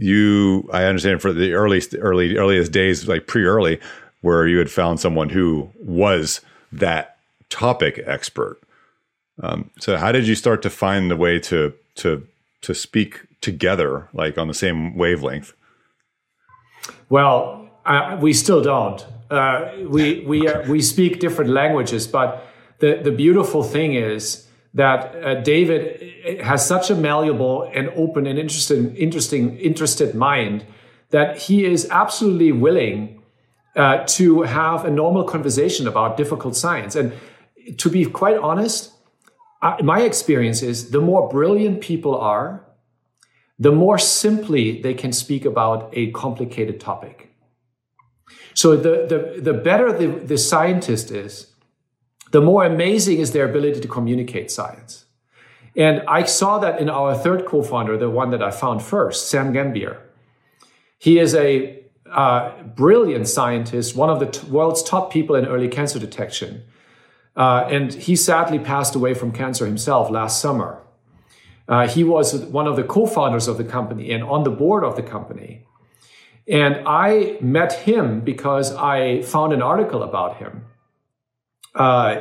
I understand for the earliest days, like pre-Early, where you had found someone who was that topic expert. So how did you start to find the way to speak together, like on the same wavelength? Well, we still don't. We speak different languages, but the beautiful thing is that David has such a malleable and open and interested mind that he is absolutely willing to have a normal conversation about difficult science. And to be quite honest, my experience is the more brilliant people are, the more simply they can speak about a complicated topic. So the better the scientist is, the more amazing is their ability to communicate science. And I saw that in our third co-founder, the one that I found first, Sam Gambier. He is a brilliant scientist, one of the world's top people in early cancer detection. And he sadly passed away from cancer himself last summer. He was one of the co-founders of the company and on the board of the company. And I met him because I found an article about him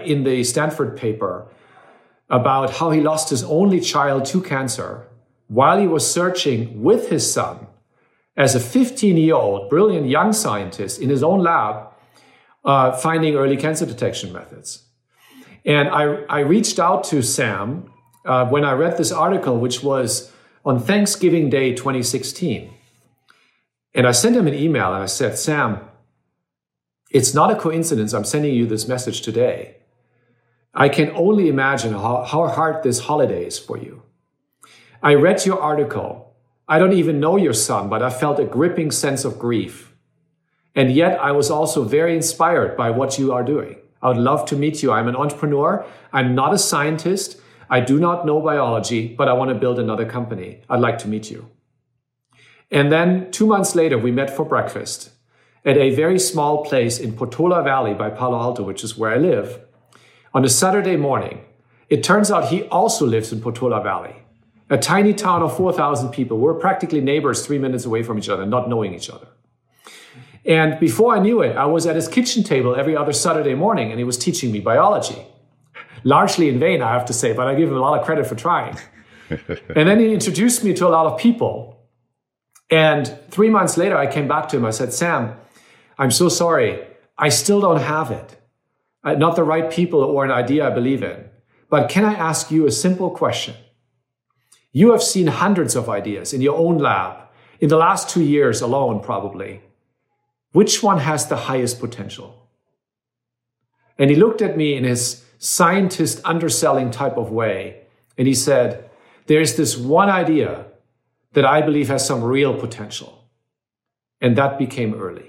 in the Stanford paper about how he lost his only child to cancer while he was searching with his son as a 15-year-old brilliant young scientist in his own lab, finding early cancer detection methods. And I reached out to Sam when I read this article, which was on Thanksgiving Day 2016. And I sent him an email and I said, Sam, it's not a coincidence I'm sending you this message today. I can only imagine how hard this holiday is for you. I read your article. I don't even know your son, but I felt a gripping sense of grief. And yet I was also very inspired by what you are doing. I would love to meet you. I'm an entrepreneur. I'm not a scientist. I do not know biology, but I want to build another company. I'd like to meet you. And then 2 months later, we met for breakfast at a very small place in Portola Valley by Palo Alto, which is where I live, on a Saturday morning. It turns out he also lives in Portola Valley, a tiny town of 4,000 people. We're practically neighbors 3 minutes away from each other, not knowing each other. And before I knew it, I was at his kitchen table every other Saturday morning, and he was teaching me biology. Largely in vain, I have to say, but I give him a lot of credit for trying. And then he introduced me to a lot of people. And 3 months later, I came back to him. I said, Sam, I'm so sorry. I still don't have it. Not the right people or an idea I believe in. But can I ask you a simple question? You have seen hundreds of ideas in your own lab in the last 2 years alone, probably. Which one has the highest potential? And he looked at me in his scientist underselling type of way. And he said, there's this one idea that I believe has some real potential. And that became Early.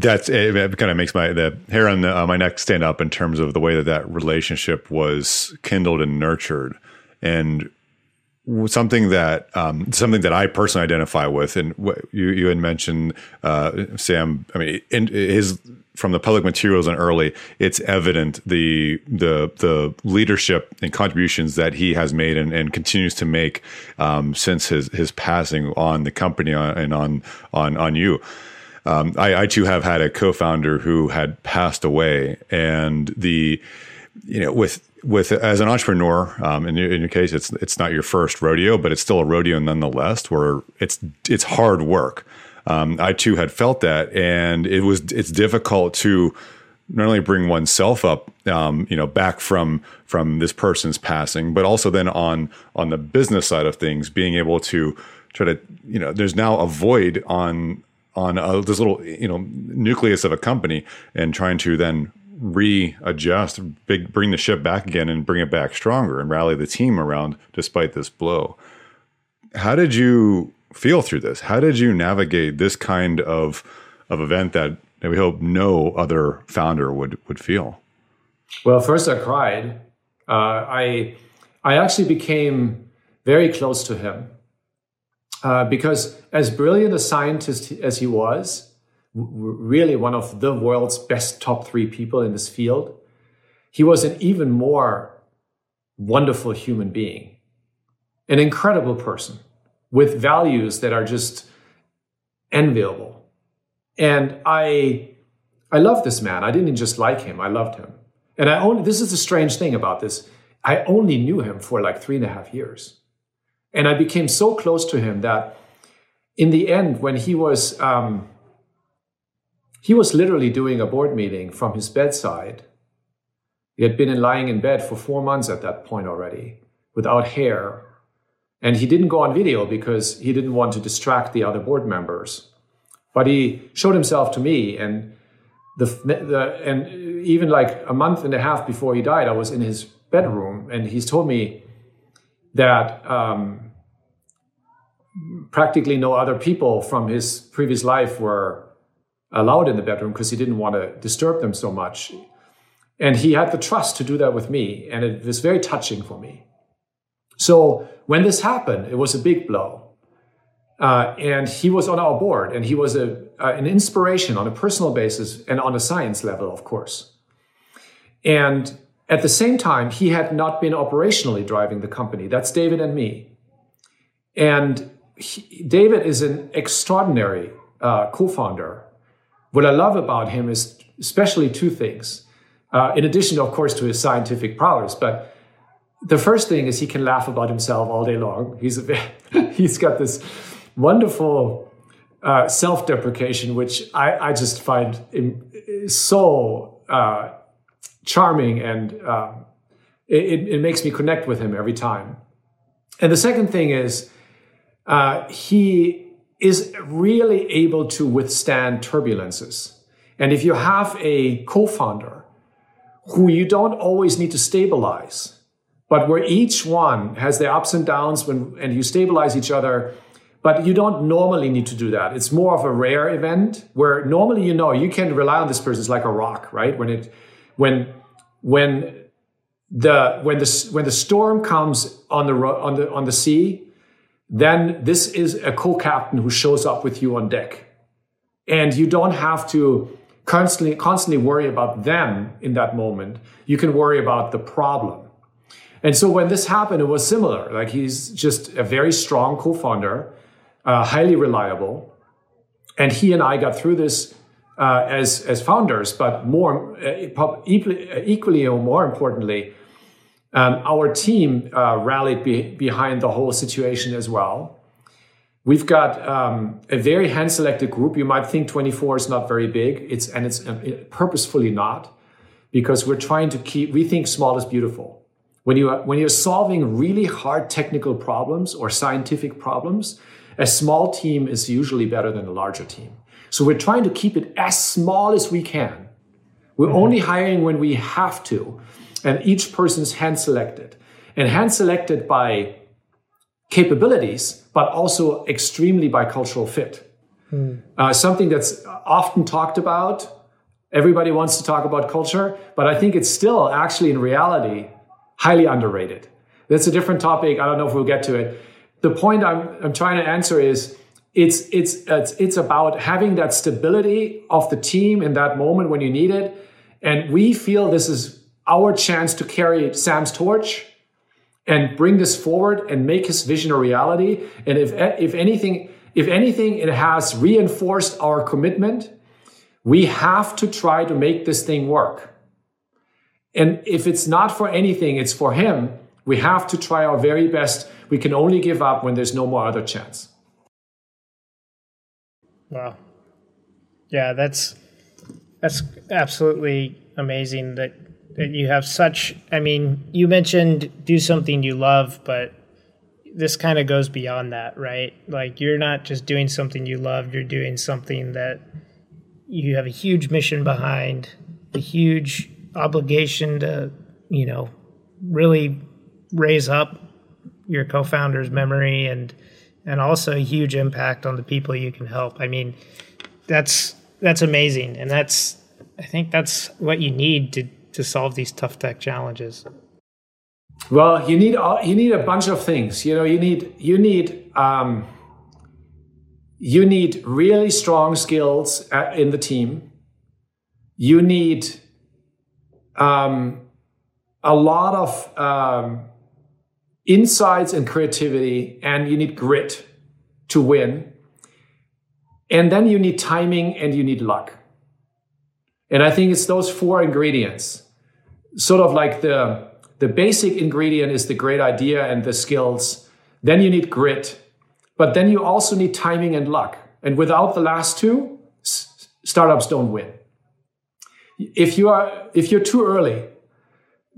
That kind of makes the hair on my neck stand up in terms of the way that relationship was kindled and nurtured. And something that I personally identify with, and you had mentioned, Sam, I mean, from the public materials and Early, it's evident the leadership and contributions that he has made and continues to make since his passing on the company and on you. I too have had a co-founder who had passed away, and with as an entrepreneur, in your case, it's not your first rodeo, but it's still a rodeo nonetheless, where it's hard work. I too had felt that, and it's difficult to not only bring oneself up, back from this person's passing, but also then on the business side of things, being able to try to, there's now a void on this little, nucleus of a company, and trying to then readjust, bring the ship back again and bring it back stronger and rally the team around despite this blow. How did you feel through this? How did you navigate this kind of event that we hope no other founder would feel? Well, first I cried. I actually became very close to him because as brilliant a scientist as he was, really one of the world's best top three people in this field, he was an even more wonderful human being, an incredible person, with values that are just enviable. And I love this man. I didn't just like him, I loved him. And this is the strange thing about this. I only knew him for like 3.5 years. And I became so close to him that in the end, when he was literally doing a board meeting from his bedside. He had been lying in bed for 4 months at that point already, without hair. And he didn't go on video because he didn't want to distract the other board members. But he showed himself to me, and and even like a month and a half before he died, I was in his bedroom, and he's told me that practically no other people from his previous life were allowed in the bedroom because he didn't want to disturb them so much. And he had the trust to do that with me. And it was very touching for me. So when this happened, it was a big blow. And he was on our board, and he was an inspiration on a personal basis and on a science level, of course. And at the same time, he had not been operationally driving the company. That's David and me. And David is an extraordinary co-founder. What I love about him is especially two things, in addition, of course, to his scientific prowess. But the first thing is he can laugh about himself all day long. He's got this wonderful self-deprecation, which I just find so charming, and it makes me connect with him every time. And the second thing is he is really able to withstand turbulences. And if you have a co-founder who you don't always need to stabilize, but where each one has their ups and downs and you stabilize each other, but you don't normally need to do that. It's more of a rare event where normally, you can rely on this person. It's like a rock, right? When the storm comes on the sea, then this is a co-captain who shows up with you on deck, and you don't have to constantly worry about them in that moment. You can worry about the problem. And so when this happened, it was similar. Like, he's just a very strong co-founder, highly reliable. And he and I got through this as founders, but equally or more importantly, our team rallied behind the whole situation as well. We've got a very hand-selected group. You might think 24 is not very big. It's purposefully not, because we're trying to we think small is beautiful. When you're solving really hard technical problems or scientific problems, a small team is usually better than a larger team. So we're trying to keep it as small as we can. We're only hiring when we have to, and each person's hand-selected. And hand-selected by capabilities, but also extremely by cultural fit. Something that's often talked about. Everybody wants to talk about culture, but I think it's still actually in reality highly underrated. That's a different topic. I don't know if we'll get to it. The point I'm trying to answer is it's about having that stability of the team in that moment when you need it. And we feel this is our chance to carry Sam's torch and bring this forward and make his vision a reality. And if anything, it has reinforced our commitment. We have to try to make this thing work. And if it's not for anything, it's for him. We have to try our very best. We can only give up when there's no more other chance. Wow. Yeah, that's absolutely amazing that you have such, you mentioned do something you love, but this kind of goes beyond that, right? Like, you're not just doing something you love, you're doing something that you have a huge mission behind, a huge obligation to, really raise up your co-founder's memory and also a huge impact on the people you can help. That's amazing. And I think that's what you need to solve these tough tech challenges. Well, you need a bunch of things. You need really strong skills in the team. You need a lot of insights and creativity, and you need grit to win. And then you need timing and you need luck. And I think it's those four ingredients. Sort of like the basic ingredient is the great idea and the skills. Then you need grit, but then you also need timing and luck. And without the last two, startups don't win. If you're too early,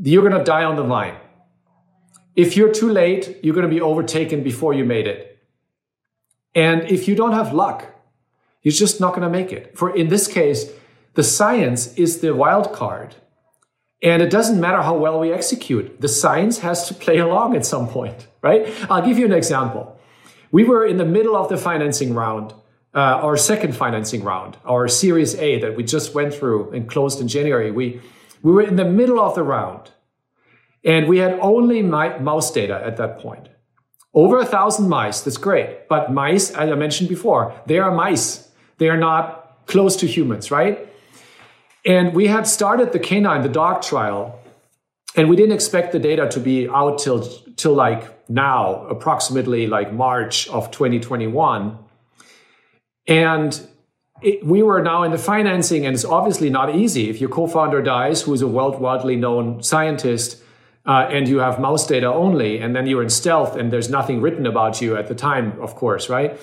you're going to die on the vine. If you're too late, you're going to be overtaken before you made it. And if you don't have luck, you're just not going to make it. For in this case, the science is the wild card. And it doesn't matter how well we execute. The science has to play along at some point, right? I'll give you an example. We were in the middle of the financing round, our second financing round, our Series A that we just went through and closed in January. We We were in the middle of the round, and we had only mouse data at that point. Over 1,000 mice, that's great. But mice, as I mentioned before, they are mice. They are not close to humans, right? And we had started the canine, the dog trial, and we didn't expect the data to be out till like now, approximately like March of 2021. And we were now in the financing, and it's obviously not easy. If your co-founder dies, who is a worldly known scientist, and you have mouse data only, and then you're in stealth, and there's nothing written about you at the time, of course, right?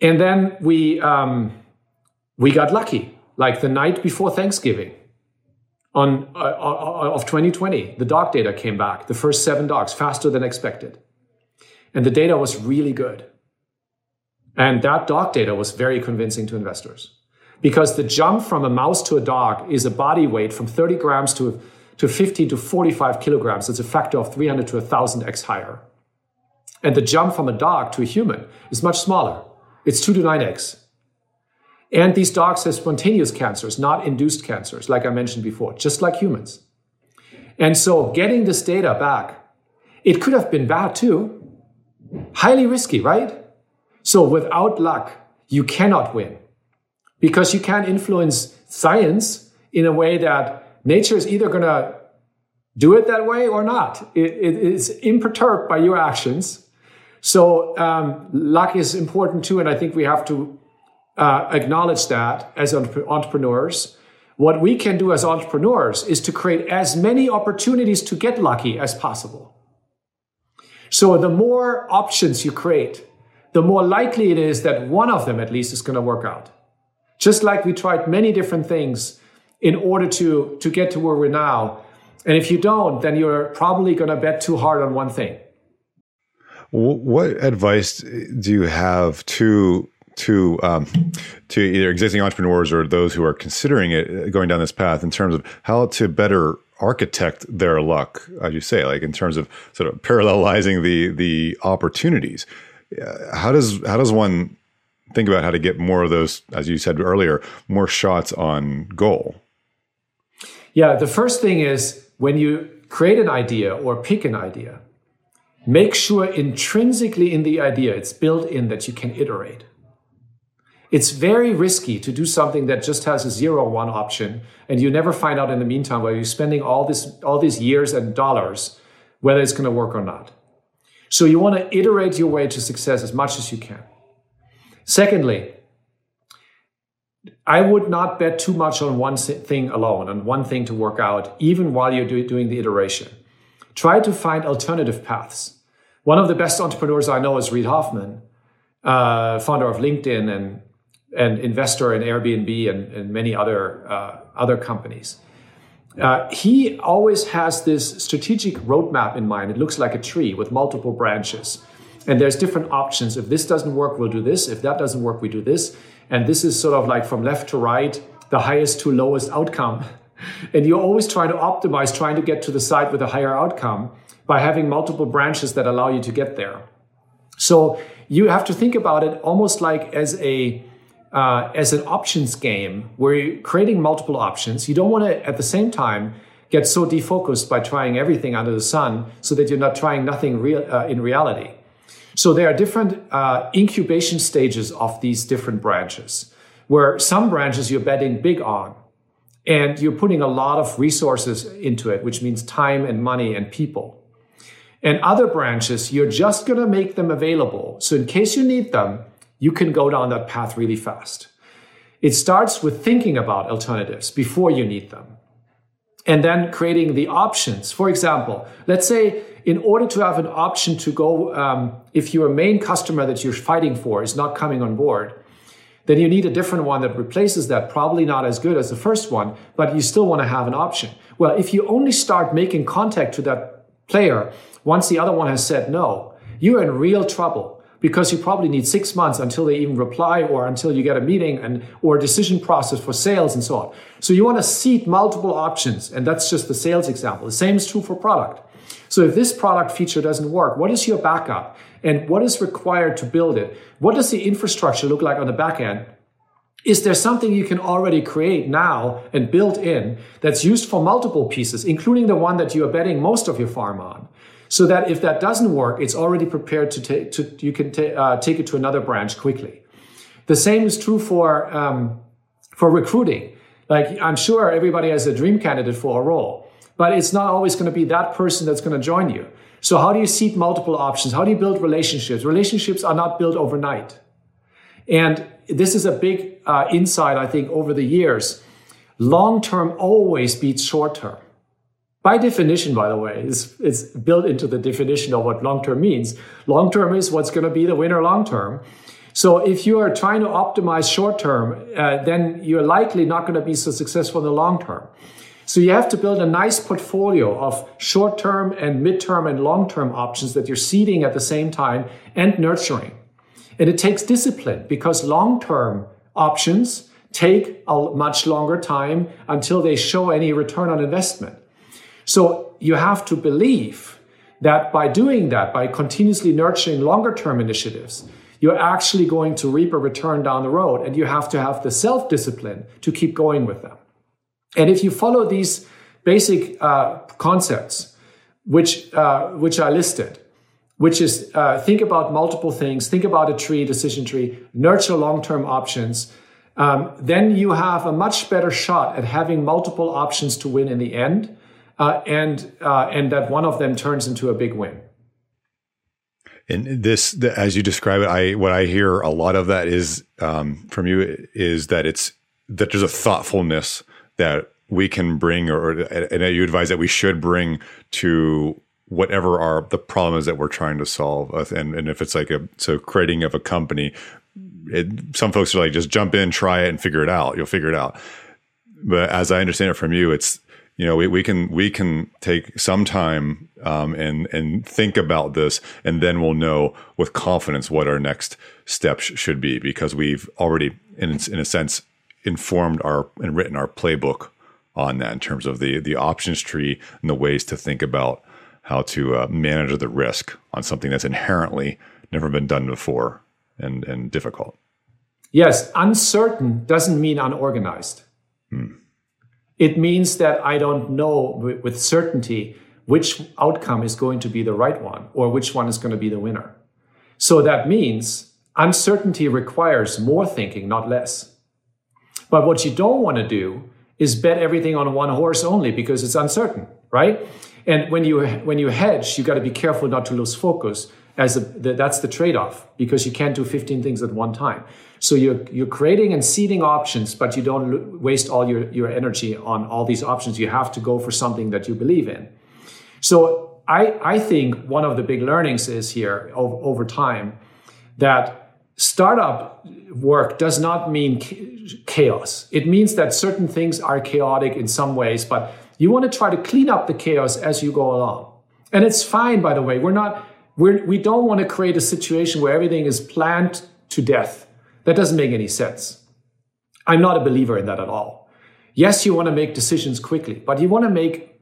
And then we got lucky. Like the night before Thanksgiving of 2020, the dog data came back, the first 7 dogs, faster than expected. And the data was really good. And that dog data was very convincing to investors, because the jump from a mouse to a dog is a body weight from 30 grams to 50 to 45 kilograms. It's a factor of 300 to 1,000x higher. And the jump from a dog to a human is much smaller. It's 2 to 9x. And these dogs have spontaneous cancers, not induced cancers, like I mentioned before, just like humans. And so getting this data back, it could have been bad too. Highly risky, right? So without luck, you cannot win, because you can't influence science in a way that nature is either going to do it that way or not. It's imperturbed by your actions. So luck is important too, and I think we have to acknowledge that as entrepreneurs. What we can do as entrepreneurs is to create as many opportunities to get lucky as possible. So the more options you create, the more likely it is that one of them at least is going to work out. Just like we tried many different things in order to get to where we're now. And if you don't, then you're probably going to bet too hard on one thing. What advice do you have to either existing entrepreneurs or those who are considering it, going down this path, in terms of how to better architect their luck, as you say, like in terms of sort of parallelizing the opportunities? How does one think about how to get more of those, as you said earlier, more shots on goal? Yeah, the first thing is, when you create an idea or pick an idea, make sure intrinsically in the idea, it's built in, that you can iterate. It's very risky to do something that just has a 0-1 option, and you never find out in the meantime whether you're spending all these years and dollars, whether it's going to work or not. So you want to iterate your way to success as much as you can. Secondly, I would not bet too much on one thing alone, on one thing to work out, even while you're doing the iteration. Try to find alternative paths. One of the best entrepreneurs I know is Reid Hoffman, founder of LinkedIn and investor in Airbnb and many other companies. He always has this strategic roadmap in mind. It looks like a tree with multiple branches, and there's different options. If this doesn't work, we'll do this. If that doesn't work, we do this. And this is sort of like from left to right, the highest to lowest outcome. And you're always trying to optimize, trying to get to the side with a higher outcome by having multiple branches that allow you to get there. So you have to think about it almost like as an options game, where you're creating multiple options. You don't want to, at the same time, get so defocused by trying everything under the sun, so that you're not trying nothing in reality. So there are different incubation stages of these different branches, where some branches you're betting big on, and you're putting a lot of resources into it, which means time and money and people. And other branches, you're just going to make them available, so in case you need them, you can go down that path really fast. It starts with thinking about alternatives before you need them, and then creating the options. For example, let's say in order to have an option to go, if your main customer that you're fighting for is not coming on board, then you need a different one that replaces that, probably not as good as the first one, but you still want to have an option. Well, if you only start making contact to that player once the other one has said no, you're in real trouble, because you probably need 6 months until they even reply, or until you get a meeting or a decision process for sales and so on. So you want to seed multiple options, and that's just the sales example. The same is true for product. So if this product feature doesn't work, what is your backup, and what is required to build it? What does the infrastructure look like on the back end? Is there something you can already create now and build in that's used for multiple pieces, including the one that you are betting most of your farm on? So that if that doesn't work, it's already prepared to take, you can take it to another branch quickly. The same is true for recruiting. Like, I'm sure everybody has a dream candidate for a role, but it's not always going to be that person that's going to join you. So how do you seek multiple options? How do you build relationships? Relationships are not built overnight. And this is a big insight, I think, over the years. Long-term always beats short-term. By definition, by the way, it's built into the definition of what long-term means. Long-term is what's going to be the winner long-term. So if you are trying to optimize short-term, then you're likely not going to be so successful in the long-term. So you have to build a nice portfolio of short-term and mid-term and long-term options that you're seeding at the same time and nurturing. And it takes discipline because long-term options take a much longer time until they show any return on investment. So you have to believe that by doing that, by continuously nurturing longer-term initiatives, you're actually going to reap a return down the road, and you have to have the self-discipline to keep going with them. And if you follow these basic concepts, which I listed, which is think about multiple things, think about a tree, decision tree, nurture long-term options, then you have a much better shot at having multiple options to win in the end, and that one of them turns into a big win. And this, as you describe it, what I hear a lot of that is from you is that that there's a thoughtfulness that we can bring, and you advise that we should bring to whatever the problem is that we're trying to solve. And if it's like creating of a company, some folks are like, just jump in, try it and figure it out. You'll figure it out. But as I understand it from you, it's, you know, we can take some time and think about this, and then we'll know with confidence what our next steps should be, because we've already, in a sense, informed and written our playbook on that in terms of the options tree and the ways to think about how to manage the risk on something that's inherently never been done before and difficult. Yes, uncertain doesn't mean unorganized. It means that I don't know with certainty which outcome is going to be the right one or which one is going to be the winner. So that means uncertainty requires more thinking, not less. But what you don't want to do is bet everything on one horse only, because it's uncertain, right? And when you hedge, you got to be careful not to lose focus, that's the trade-off, because you can't do 15 things at one time. So you're creating and seeding options, but you don't waste all your energy on all these options. You have to go for something that you believe in. So I think one of the big learnings is here over time that startup work does not mean chaos. It means that certain things are chaotic in some ways, but you want to try to clean up the chaos as you go along. And it's fine, by the way. We don't want to create a situation where everything is planned to death. That doesn't make any sense. I'm not a believer in that at all. Yes, you want to make decisions quickly, but you want to make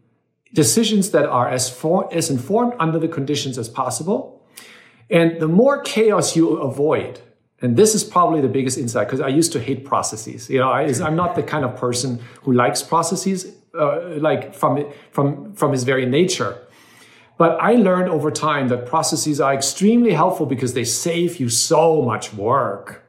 decisions that are as informed under the conditions as possible. And the more chaos you avoid, and this is probably the biggest insight, because I used to hate processes. You know, I'm not the kind of person who likes processes, like from his very nature. But I learned over time that processes are extremely helpful because they save you so much work.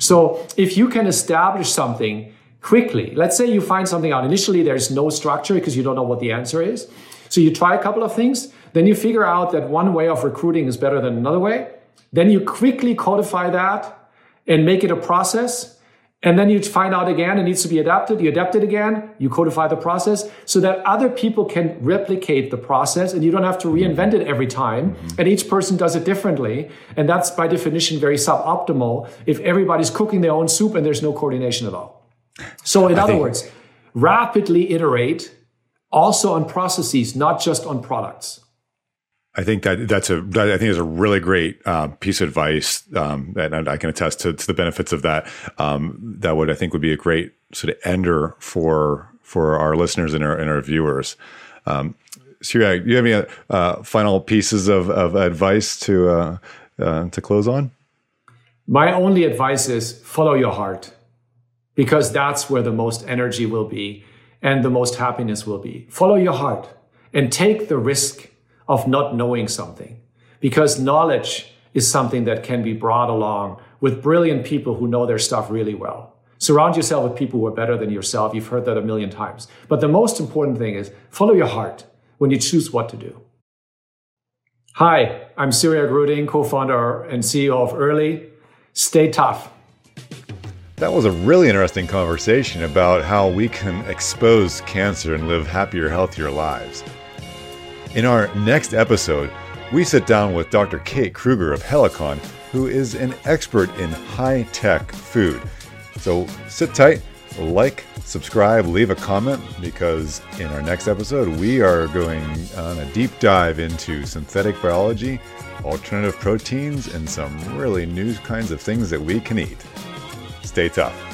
So if you can establish something quickly, let's say you find something out. Initially, there's no structure because you don't know what the answer is. So you try a couple of things. Then you figure out that one way of recruiting is better than another way. Then you quickly codify that and make it a process. And then you find out again, it needs to be adapted. You adapt it again, you codify the process so that other people can replicate the process and you don't have to reinvent it every time. And each person does it differently. And that's by definition very suboptimal if everybody's cooking their own soup and there's no coordination at all. So in other words, rapidly iterate also on processes, not just on products. I think that's a really great piece of advice, and I can attest to the benefits of that. That would be a great sort of ender for our listeners and our viewers. Cyriac, do you have any final pieces of advice to close on? My only advice is follow your heart. because that's where the most energy will be and the most happiness will be. Follow your heart and take the risk of not knowing something, because knowledge is something that can be brought along with brilliant people who know their stuff really well. Surround yourself with people who are better than yourself. You've heard that a million times. But the most important thing is follow your heart when you choose what to do. Hi, I'm Cyriac Roeding, co-founder and CEO of Early. Stay tough. That was a really interesting conversation about how we can expose cancer and live happier, healthier lives. In our next episode, we sit down with Dr. Kate Kruger of Helicon, who is an expert in high-tech food. So sit tight, like, subscribe, leave a comment, because in our next episode, we are going on a deep dive into synthetic biology, alternative proteins, and some really new kinds of things that we can eat. Stay tough.